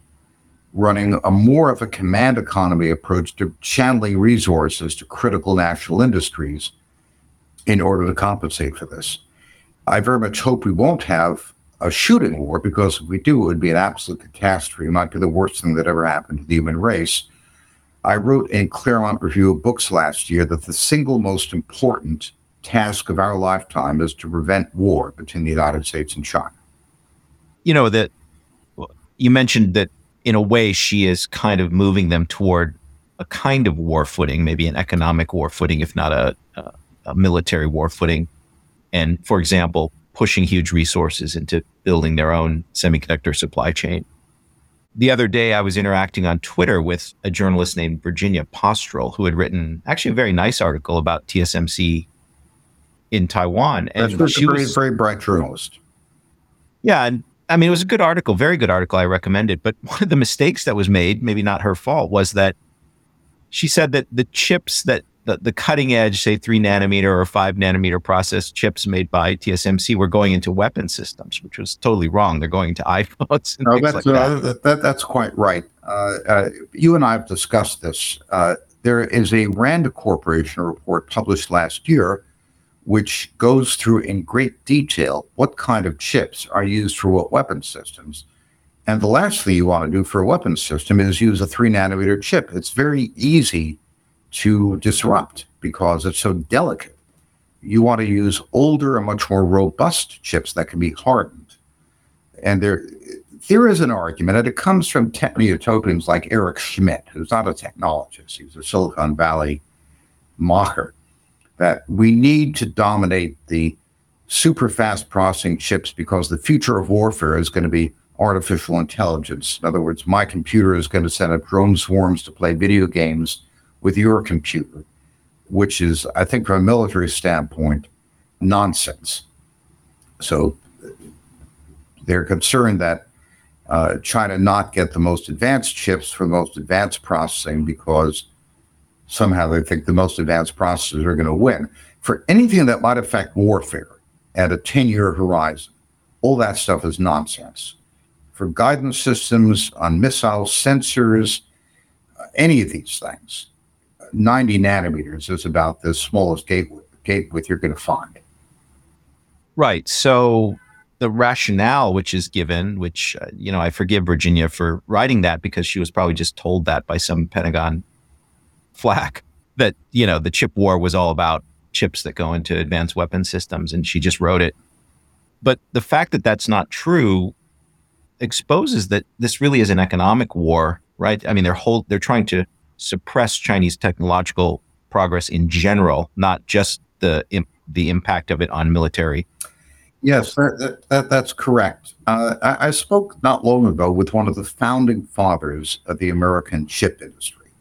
running a more of a command economy approach to channeling resources to critical national industries in order to compensate for this. I very much hope we won't have a shooting war, because if we do, it would be an absolute catastrophe. It might be the worst thing that ever happened to the human race. I wrote in Claremont Review of Books last year that the single most important task of our lifetime is to prevent war between the United States and China. You know, that you mentioned that in a way she is kind of moving them toward a kind of war footing, maybe an economic war footing, if not a, a, a military war footing. And for example, pushing huge resources into building their own semiconductor supply chain. The other day I was interacting on Twitter with a journalist named Virginia Postrel, who had written actually a very nice article about T S M C in Taiwan. And That's she a very, was, very bright journalist. Yeah. And I mean, it was a good article, very good article, I recommend it. But one of the mistakes that was made, maybe not her fault, was that she said that the chips that The, the cutting edge, say three nanometer or five nanometer process chips made by T S M C were going into weapon systems, which was totally wrong. They're going to iPhones and no, things that's, like uh, that. that. That's quite right. Uh, uh, you and I have discussed this. Uh, there is a Rand Corporation report published last year, which goes through in great detail what kind of chips are used for what weapon systems. And the last thing you want to do for a weapon system is use a three nanometer chip. It's very easy to disrupt because it's so delicate. You want to use older and much more robust chips that can be hardened. And there, there is an argument, and it comes from techno-utopians like Eric Schmidt, who's not a technologist, he's a Silicon Valley mocker, that we need to dominate the super fast processing chips because the future of warfare is going to be artificial intelligence. In other words, my computer is going to set up drone swarms to play video games with your computer, which is, I think, from a military standpoint, nonsense. So they're concerned that uh, China not get the most advanced chips for the most advanced processing because somehow they think the most advanced processors are going to win. For anything that might affect warfare at a ten-year horizon, all that stuff is nonsense. For guidance systems on missiles, sensors, uh, any of these things, ninety nanometers is about the smallest gate gate width you're going to find. Right. So the rationale which is given, which, uh, you know, I forgive Virginia for writing that because she was probably just told that by some Pentagon flack that, you know, the chip war was all about chips that go into advanced weapon systems. And she just wrote it. But the fact that that's not true exposes that this really is an economic war, right? I mean, they're whole, they're trying to suppress Chinese technological progress in general, not just the imp- the impact of it on military. Yes, that, that, that's correct. Uh, I, I spoke not long ago with one of the founding fathers of the American chip industry,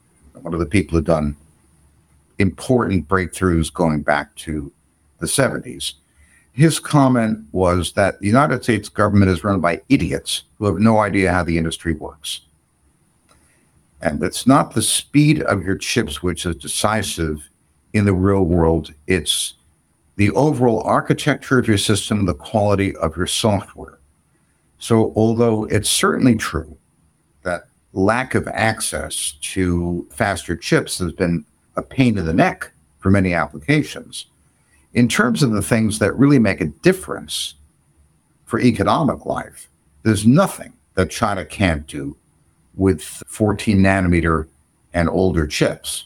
one of the people who'd done important breakthroughs going back to the seventies. His comment was that the United States government is run by idiots who have no idea how the industry works. And it's not the speed of your chips which is decisive in the real world. It's the overall architecture of your system, the quality of your software. So although it's certainly true that lack of access to faster chips has been a pain in the neck for many applications, in terms of the things that really make a difference for economic life, there's nothing that China can't do with fourteen nanometer and older chips.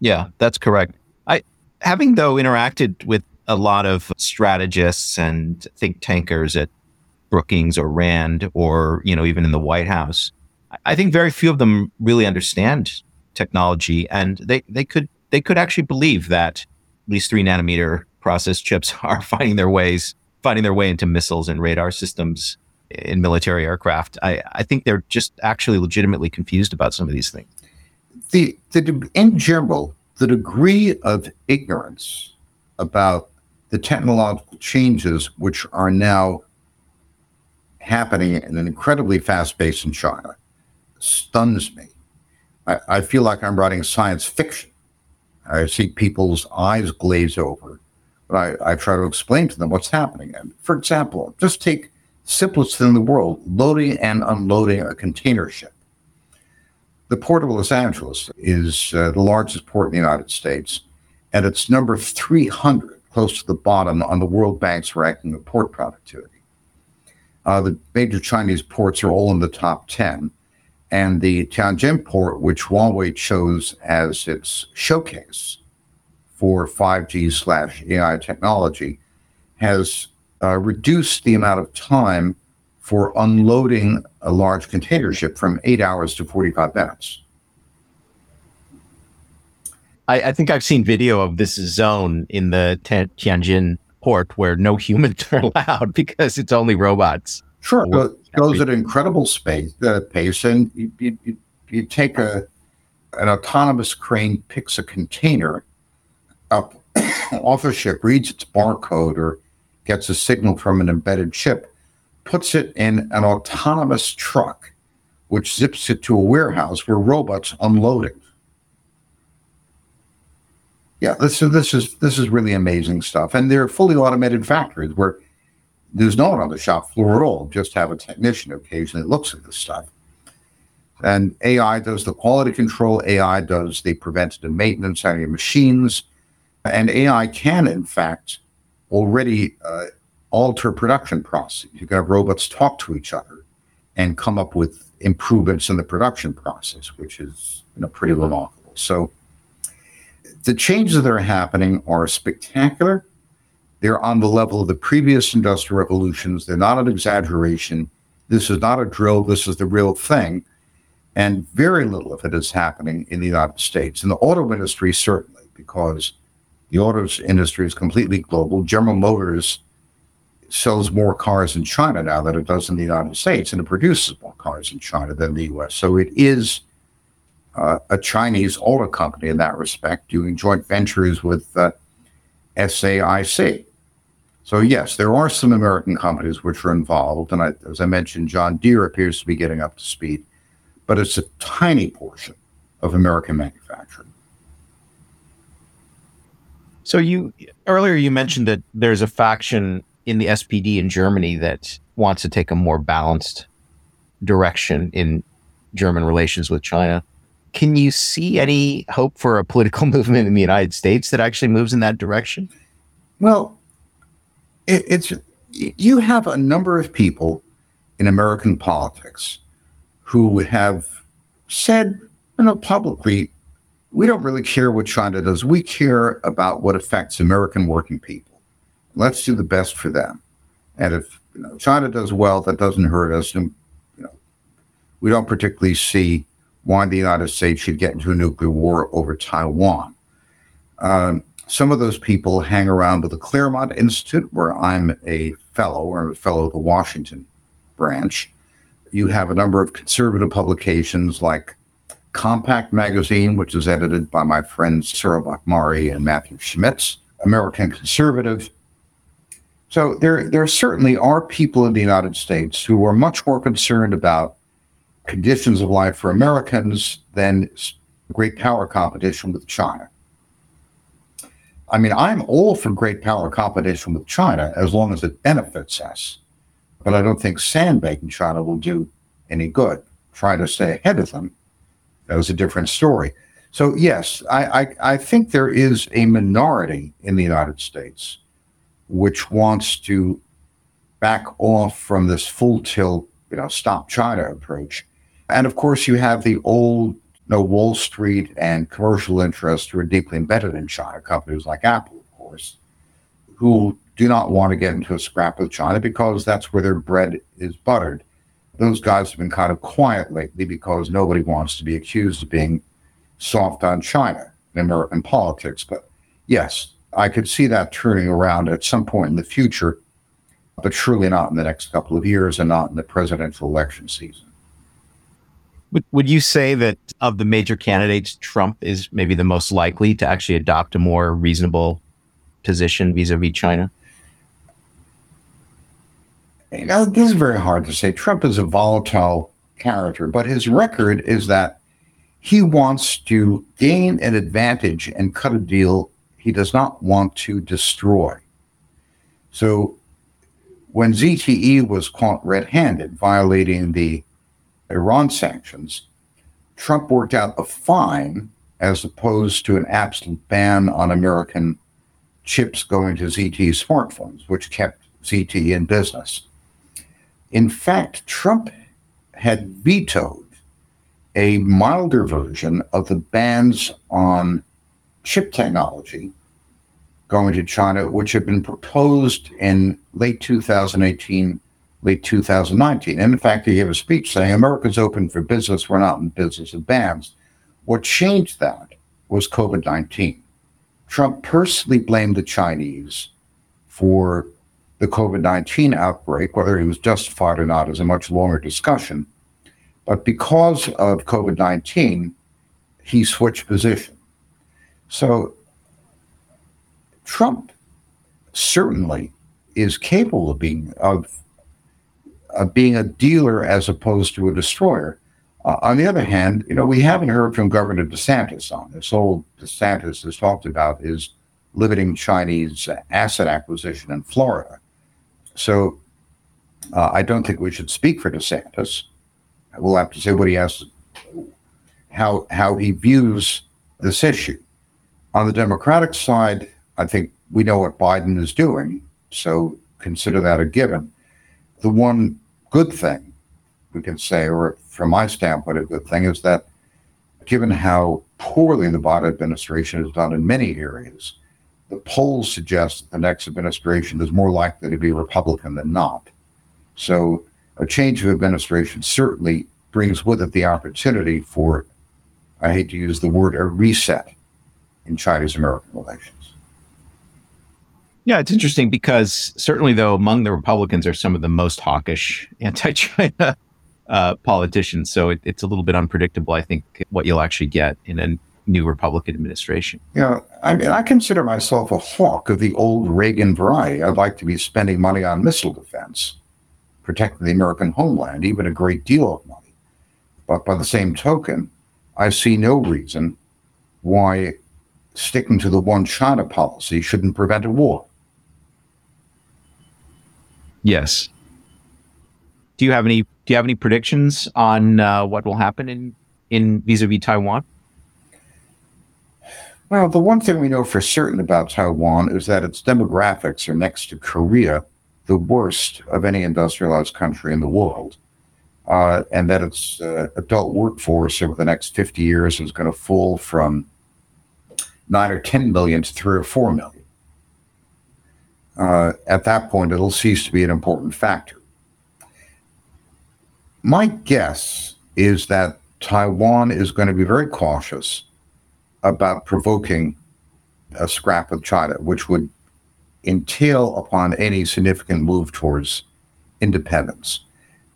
Yeah, that's correct. I, having though interacted with a lot of strategists and think tankers at Brookings or Rand, or, you know, even in the White House, I think very few of them really understand technology, and they, they could They could actually believe that these three nanometer process chips are finding their ways, finding their way into missiles and radar systems in military aircraft. I, I think they're just actually legitimately confused about some of these things. The, the in general, the degree of ignorance about the technological changes which are now happening in an incredibly fast pace in China stuns me. I, I feel like I'm writing science fiction. I see people's eyes glaze over, but I, I try to explain to them what's happening. And for example, just take simplest thing in the world, loading and unloading a container ship. The Port of Los Angeles is uh, the largest port in the United States, and it's number three hundred, close to the bottom on the World Bank's ranking of port productivity. Uh, the major Chinese ports are all in the top ten. And the Tianjin port, which Huawei chose as its showcase for five G slash A I technology, has uh, reduced the amount of time for unloading a large container ship from eight hours to forty-five minutes. I, I think I've seen video of this zone in the Tianjin port where no humans are allowed because it's only robots. Sure. It goes at an incredible space, uh, pace, and you, you, you take a an autonomous crane, picks a container up off a ship, reads its barcode or gets a signal from an embedded chip, puts it in an autonomous truck, which zips it to a warehouse where robots unload it. Yeah, this, this is this is really amazing stuff. And they're fully automated factories where there's no one on the shop floor at all, just have a technician occasionally looks at this stuff. And A I does the quality control, A I does the preventative maintenance on your machines, and A I can, in fact, already uh, alter production process. You can have robots talk to each other and come up with improvements in the production process, which is, you know, pretty remarkable. So the changes that are happening are spectacular. They're on the level of the previous industrial revolutions. They're not an exaggeration. This is not a drill. This is the real thing. And very little of it is happening in the United States. In the auto industry, certainly, because the auto industry is completely global. General Motors sells more cars in China now than it does in the United States, and it produces more cars in China than the U S. So it is uh, a Chinese auto company in that respect, doing joint ventures with uh, S A I C. So yes, there are some American companies which are involved, and I, as I mentioned, John Deere appears to be getting up to speed, but it's a tiny portion of American manufacturing. So you earlier you mentioned that there's a faction in the S P D in Germany that wants to take a more balanced direction in German relations with China. Can you see any hope for a political movement in the United States that actually moves in that direction? Well, it, it's you have a number of people in American politics who have said, you know, publicly, we don't really care what China does. We care about what affects American working people. Let's do the best for them. And if, you know, China does well, that doesn't hurt us. And, you know, we don't particularly see why the United States should get into a nuclear war over Taiwan. Um, some of those people hang around with the Claremont Institute, where I'm a fellow, or a fellow of the Washington branch. You have a number of conservative publications like Compact Magazine, which is edited by my friends Sarah Bachmari and Matthew Schmitz, American Conservative. So there, there certainly are people in the United States who are much more concerned about conditions of life for Americans than great power competition with China. I mean, I'm all for great power competition with China as long as it benefits us, but I don't think sandbagging China will do any good. Trying to stay ahead of them, that was a different story. So yes, I, I, I think there is a minority in the United States which wants to back off from this full tilt, you know, stop China approach. And of course, you have the old, you know, Wall Street and commercial interests who are deeply embedded in China, companies like Apple, of course, who do not want to get into a scrap with China because that's where their bread is buttered. Those guys have been kind of quiet lately because nobody wants to be accused of being soft on China in American politics. But yes, I could see that turning around at some point in the future, but surely not in the next couple of years and not in the presidential election season. Would, would you say that of the major candidates, Trump is maybe the most likely to actually adopt a more reasonable position vis-a-vis China? You know, this is very hard to say. Trump is a volatile character, but his record is that he wants to gain an advantage and cut a deal he does not want to destroy. So when Z T E was caught red-handed violating the Iran sanctions, Trump worked out a fine as opposed to an absolute ban on American chips going to Z T E smartphones, which kept Z T E in business. In fact, Trump had vetoed a milder version of the bans on chip technology going to China, which had been proposed in late two thousand eighteen, late two thousand nineteen. And in fact, he gave a speech saying, America's open for business, we're not in business of bans. What changed that was COVID nineteen. Trump personally blamed the Chinese for the COVID nineteen outbreak, whether he was justified or not is a much longer discussion. But because of COVID nineteen, he switched position. So Trump certainly is capable of being, of, of being a dealer as opposed to a destroyer. Uh, on the other hand, you know, we haven't heard from Governor DeSantis on this. All DeSantis has talked about is limiting Chinese asset acquisition in Florida. So uh, I don't think we should speak for DeSantis. We'll have to see what he has, how how he views this issue. On the Democratic side, I think we know what Biden is doing, so consider that a given. The one good thing we can say, or from my standpoint, a good thing is that given how poorly the Biden administration has done in many areas, the polls suggest that the next administration is more likely to be Republican than not. So a change of administration certainly brings with it the opportunity for, I hate to use the word, a reset in Chinese-American relations. Yeah, it's interesting because certainly, though, among the Republicans are some of the most hawkish anti-China uh, politicians. So it, it's a little bit unpredictable, I think, what you'll actually get in a new Republican administration. You know, I mean, I consider myself a hawk of the old Reagan variety. I'd like to be spending money on missile defense, protecting the American homeland, even a great deal of money. But by the same token, I see no reason why sticking to the one China policy shouldn't prevent a war. Yes. Do you have any, do you have any predictions on uh, what will happen in, in vis-a-vis Taiwan? Well, the one thing we know for certain about Taiwan is that its demographics are next to Korea, the worst of any industrialized country in the world, uh, and that its uh, adult workforce over the next fifty years is going to fall from nine or ten million to three or four million. Uh, at that point, it'll cease to be an important factor. My guess is that Taiwan is going to be very cautious about provoking a scrap with China, which would entail upon any significant move towards independence.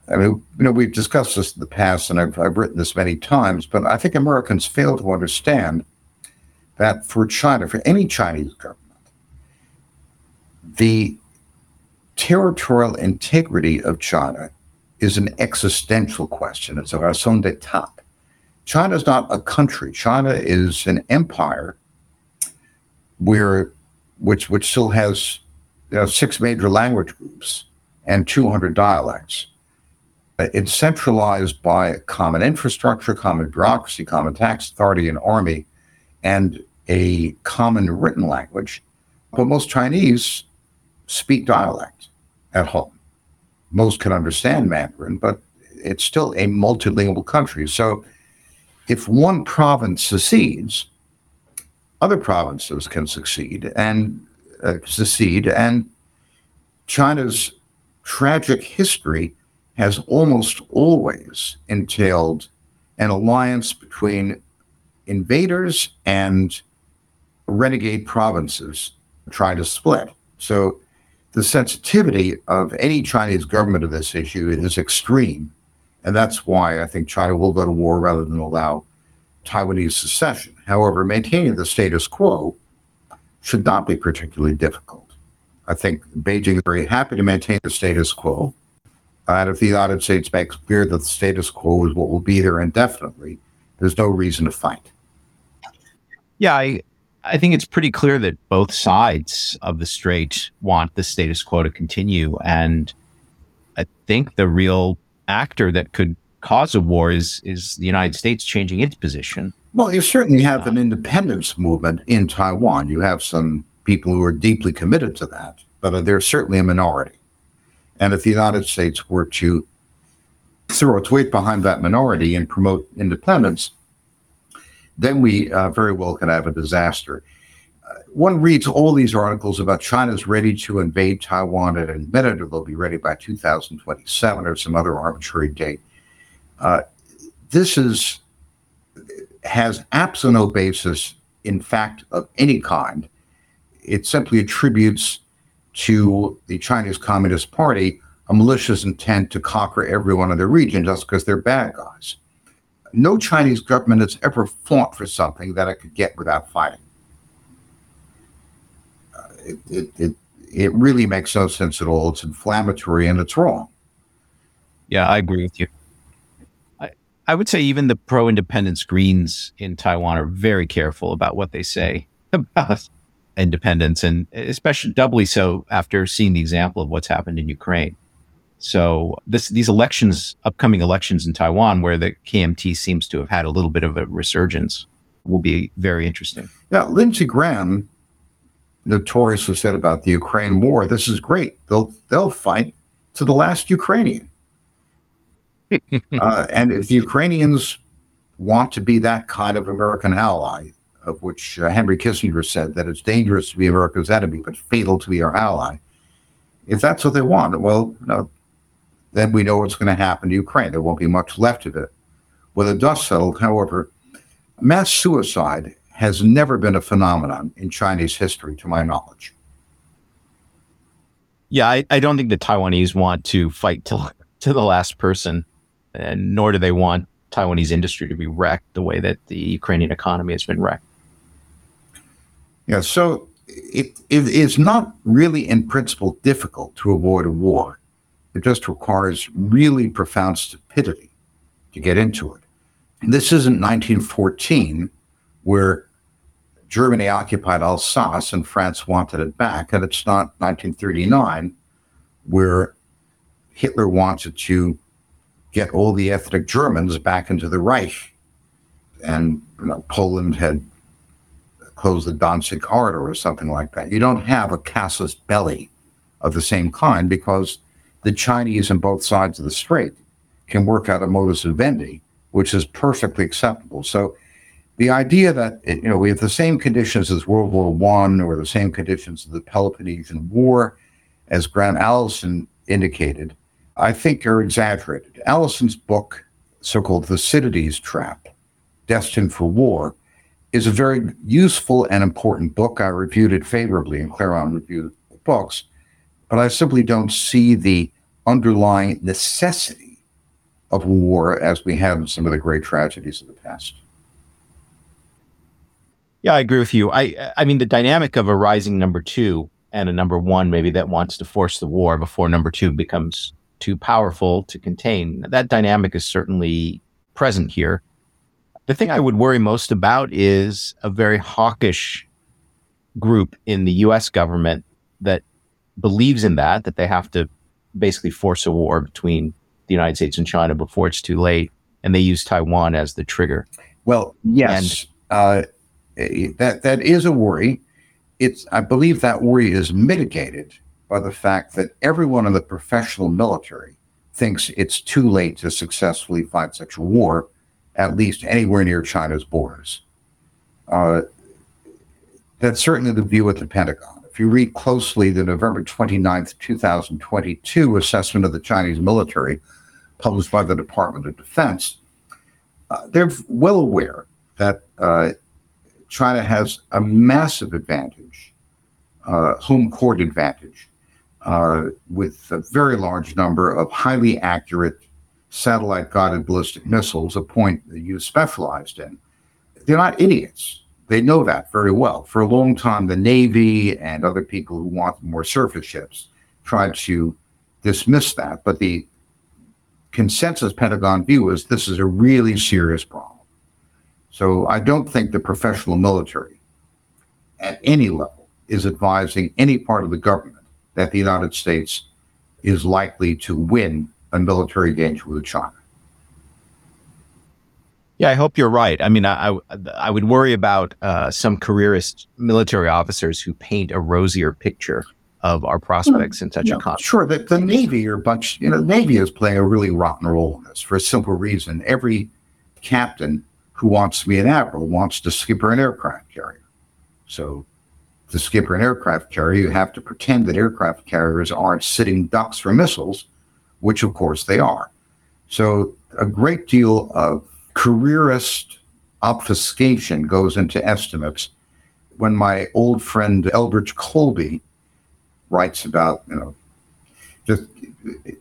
I mean, you know, we've discussed this in the past, and I've, I've written this many times, but I think Americans fail to understand that for China, for any Chinese government, the territorial integrity of China is an existential question. It's a raison d'etat. China's not a country. China is an empire where, which which still has you know, six major language groups and two hundred dialects. It's centralized by common infrastructure, common bureaucracy, common tax authority and army, and a common written language. But most Chinese speak dialect at home. Most can understand Mandarin, but it's still a multilingual country. So if one province secedes, other provinces can succeed and uh, secede. And China's tragic history has almost always entailed an alliance between invaders and renegade provinces trying to split. So the sensitivity of any Chinese government to this issue is extreme. And that's why I think China will go to war rather than allow Taiwanese secession. However, maintaining the status quo should not be particularly difficult. I think Beijing is very happy to maintain the status quo. And if the United States makes clear that the status quo is what will be there indefinitely, there's no reason to fight. Yeah, I, I think it's pretty clear that both sides of the strait want the status quo to continue. And I think the real actor that could cause a war is, is the United States changing its position. Well, you certainly have an independence movement in Taiwan. You have some people who are deeply committed to that, but they're certainly a minority. And if the United States were to throw its weight behind that minority and promote independence, then we uh, very well could have a disaster. Uh, one reads all these articles about China's ready to invade Taiwan and admit it, or they'll be ready by two thousand twenty-seven or some other arbitrary date. Uh, this is has absolutely no basis in fact of any kind. It simply attributes to the Chinese Communist Party a malicious intent to conquer everyone in the region just because they're bad guys. No Chinese government has ever fought for something that it could get without fighting. Uh, it, it, it, it really makes no sense at all. It's inflammatory and it's wrong. Yeah, I agree with you. I, I would say even the pro-independence Greens in Taiwan are very careful about what they say about independence, and especially doubly so after seeing the example of what's happened in Ukraine. So this, these elections, upcoming elections in Taiwan, where the K M T seems to have had a little bit of a resurgence, will be very interesting. Now, Lindsey Graham notoriously said about the Ukraine war, this is great. They'll they'll fight to the last Ukrainian. uh, and if the Ukrainians want to be that kind of American ally, of which uh, Henry Kissinger said that it's dangerous to be America's enemy, but fatal to be our ally, if that's what they want, well, no, then we know what's going to happen to Ukraine. There won't be much left of it. When the dust settles, however, mass suicide has never been a phenomenon in Chinese history, to my knowledge. Yeah, I, I don't think the Taiwanese want to fight to, to the last person, and nor do they want Taiwanese industry to be wrecked the way that the Ukrainian economy has been wrecked. Yeah, so It, it is not really in principle difficult to avoid a war. It just requires really profound stupidity to get into it. And this isn't nineteen fourteen, where Germany occupied Alsace and France wanted it back, and it's not nineteen thirty-nine, where Hitler wanted to get all the ethnic Germans back into the Reich, and you know, Poland had close the Danzig corridor or something like that. You don't have a casus belli of the same kind because the Chinese on both sides of the strait can work out a modus vivendi, which is perfectly acceptable. So the idea that, you know, we have the same conditions as World War One or the same conditions of the Peloponnesian War, as Graham Allison indicated, I think are exaggerated. Allison's book, so-called Thucydides Trap, Destined for War, is a very useful and important book. I reviewed it favorably in Claremont Review of Books, but I simply don't see the underlying necessity of war as we have in some of the great tragedies of the past. Yeah, I agree with you. I I mean, the dynamic of a rising number two and a number one, maybe, that wants to force the war before number two becomes too powerful to contain, that dynamic is certainly present here. The thing I would worry most about is a very hawkish group in the U S government that believes in that, that they have to basically force a war between the United States and China before it's too late, and they use Taiwan as the trigger. Well, yes, and, uh, that that is a worry. It's, I believe that worry is mitigated by the fact that everyone in the professional military thinks it's too late to successfully fight such a war, at least anywhere near China's borders. Uh, that's certainly the view at the Pentagon. If you read closely the November twenty-ninth, twenty twenty-two assessment of the Chinese military published by the Department of Defense, uh, they're well aware that uh, China has a massive advantage, uh, home court advantage, uh, with a very large number of highly accurate satellite-guided ballistic missiles, a point that you specialized in. They're not idiots. They know that very well. For a long time, the Navy and other people who want more surface ships tried to dismiss that, but the consensus Pentagon view is this is a really serious problem. So I don't think the professional military at any level is advising any part of the government that the United States is likely to win a military engagement with China. Yeah, I hope you're right. I mean, I I, I would worry about uh, some careerist military officers who paint a rosier picture of our prospects no, in such no, a conflict. Sure, the, the Navy are a bunch, you know, the Navy is playing a really rotten role in this for a simple reason. Every captain who wants to be an admiral wants to skipper an aircraft carrier. So to skipper an aircraft carrier, you have to pretend that aircraft carriers aren't sitting ducks for missiles, which of course they are. So a great deal of careerist obfuscation goes into estimates. When my old friend Eldridge Colby writes about, you know, just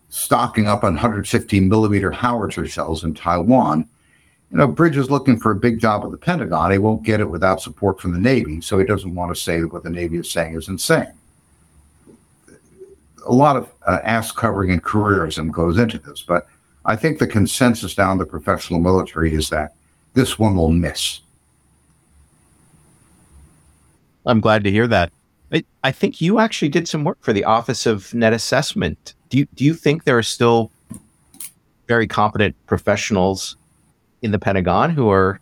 stocking up on one hundred fifty millimeter howitzer shells in Taiwan, you know, Bridge is looking for a big job at the Pentagon. He won't get it without support from the Navy, so he doesn't want to say that what the Navy is saying is insane. A lot of uh, ass-covering and careerism goes into this, but I think the consensus down the professional military is that this one will miss. I'm glad to hear that. I, I think you actually did some work for the Office of Net Assessment. Do you, do you think there are still very competent professionals in the Pentagon who are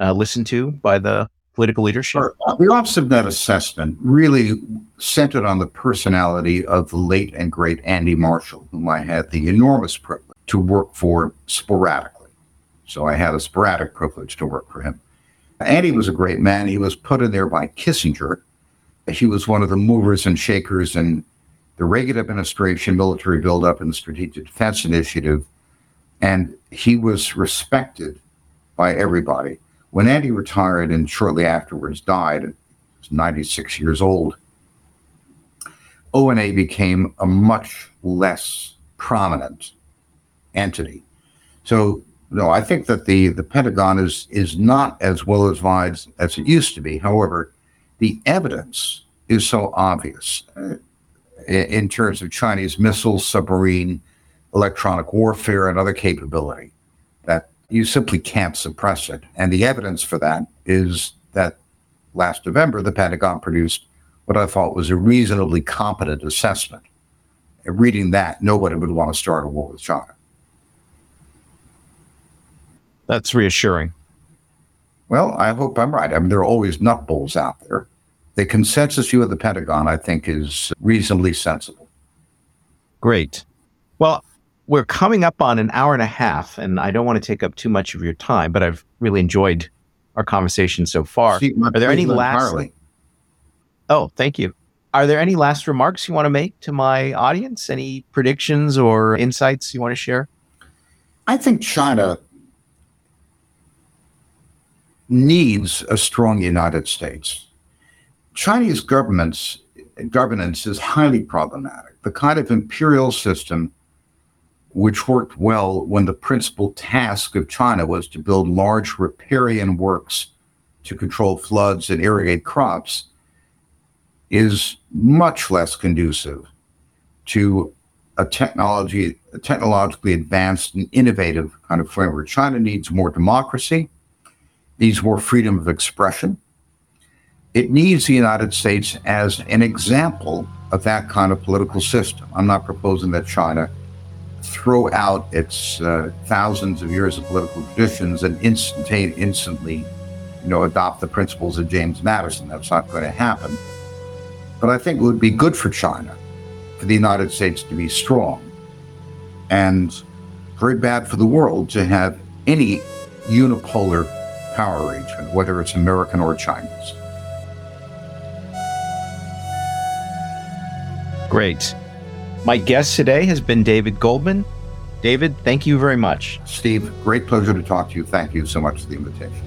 uh, listened to by the political leadership? The Office of Net Assessment really centered on the personality of the late and great Andy Marshall, whom I had the enormous privilege to work for sporadically. So I had a sporadic privilege to work for him. Andy was a great man. He was put in there by Kissinger. He was one of the movers and shakers in the Reagan administration, military buildup, and the Strategic Defense Initiative. And he was respected by everybody. When Andy retired and shortly afterwards died, he was ninety-six years old, O N A became a much less prominent entity. So, no, I think that the, the Pentagon is, is not as well advised as it used to be. However, the evidence is so obvious uh, in terms of Chinese missiles, submarine, electronic warfare, and other capability that you simply can't suppress it. And the evidence for that is that last November, the Pentagon produced what I thought was a reasonably competent assessment. And reading that, nobody would want to start a war with China. That's reassuring. Well, I hope I'm right. I mean, there are always nutballs out there. The consensus view of the Pentagon, I think, is reasonably sensible. Great. Well, we're coming up on an hour and a half, and I don't want to take up too much of your time, but I've really enjoyed our conversation so far. See, Are there any last... Entirely. Oh, thank you. Are there any last remarks you want to make to my audience? Any predictions or insights you want to share? I think China needs a strong United States. Chinese government's governance is highly problematic. The kind of imperial system which worked well when the principal task of China was to build large riparian works to control floods and irrigate crops, is much less conducive to a technology, a technologically advanced and innovative kind of framework. China needs more democracy, needs more freedom of expression. It needs the United States as an example of that kind of political system. I'm not proposing that China throw out its uh, thousands of years of political traditions and instantaneously, instantly, you know, adopt the principles of James Madison. That's not going to happen. But I think it would be good for China, for the United States to be strong, and very bad for the world to have any unipolar power arrangement, whether it's American or Chinese. Great. My guest today has been David Goldman. David, thank you very much. Steve, great pleasure to talk to you. Thank you so much for the invitation.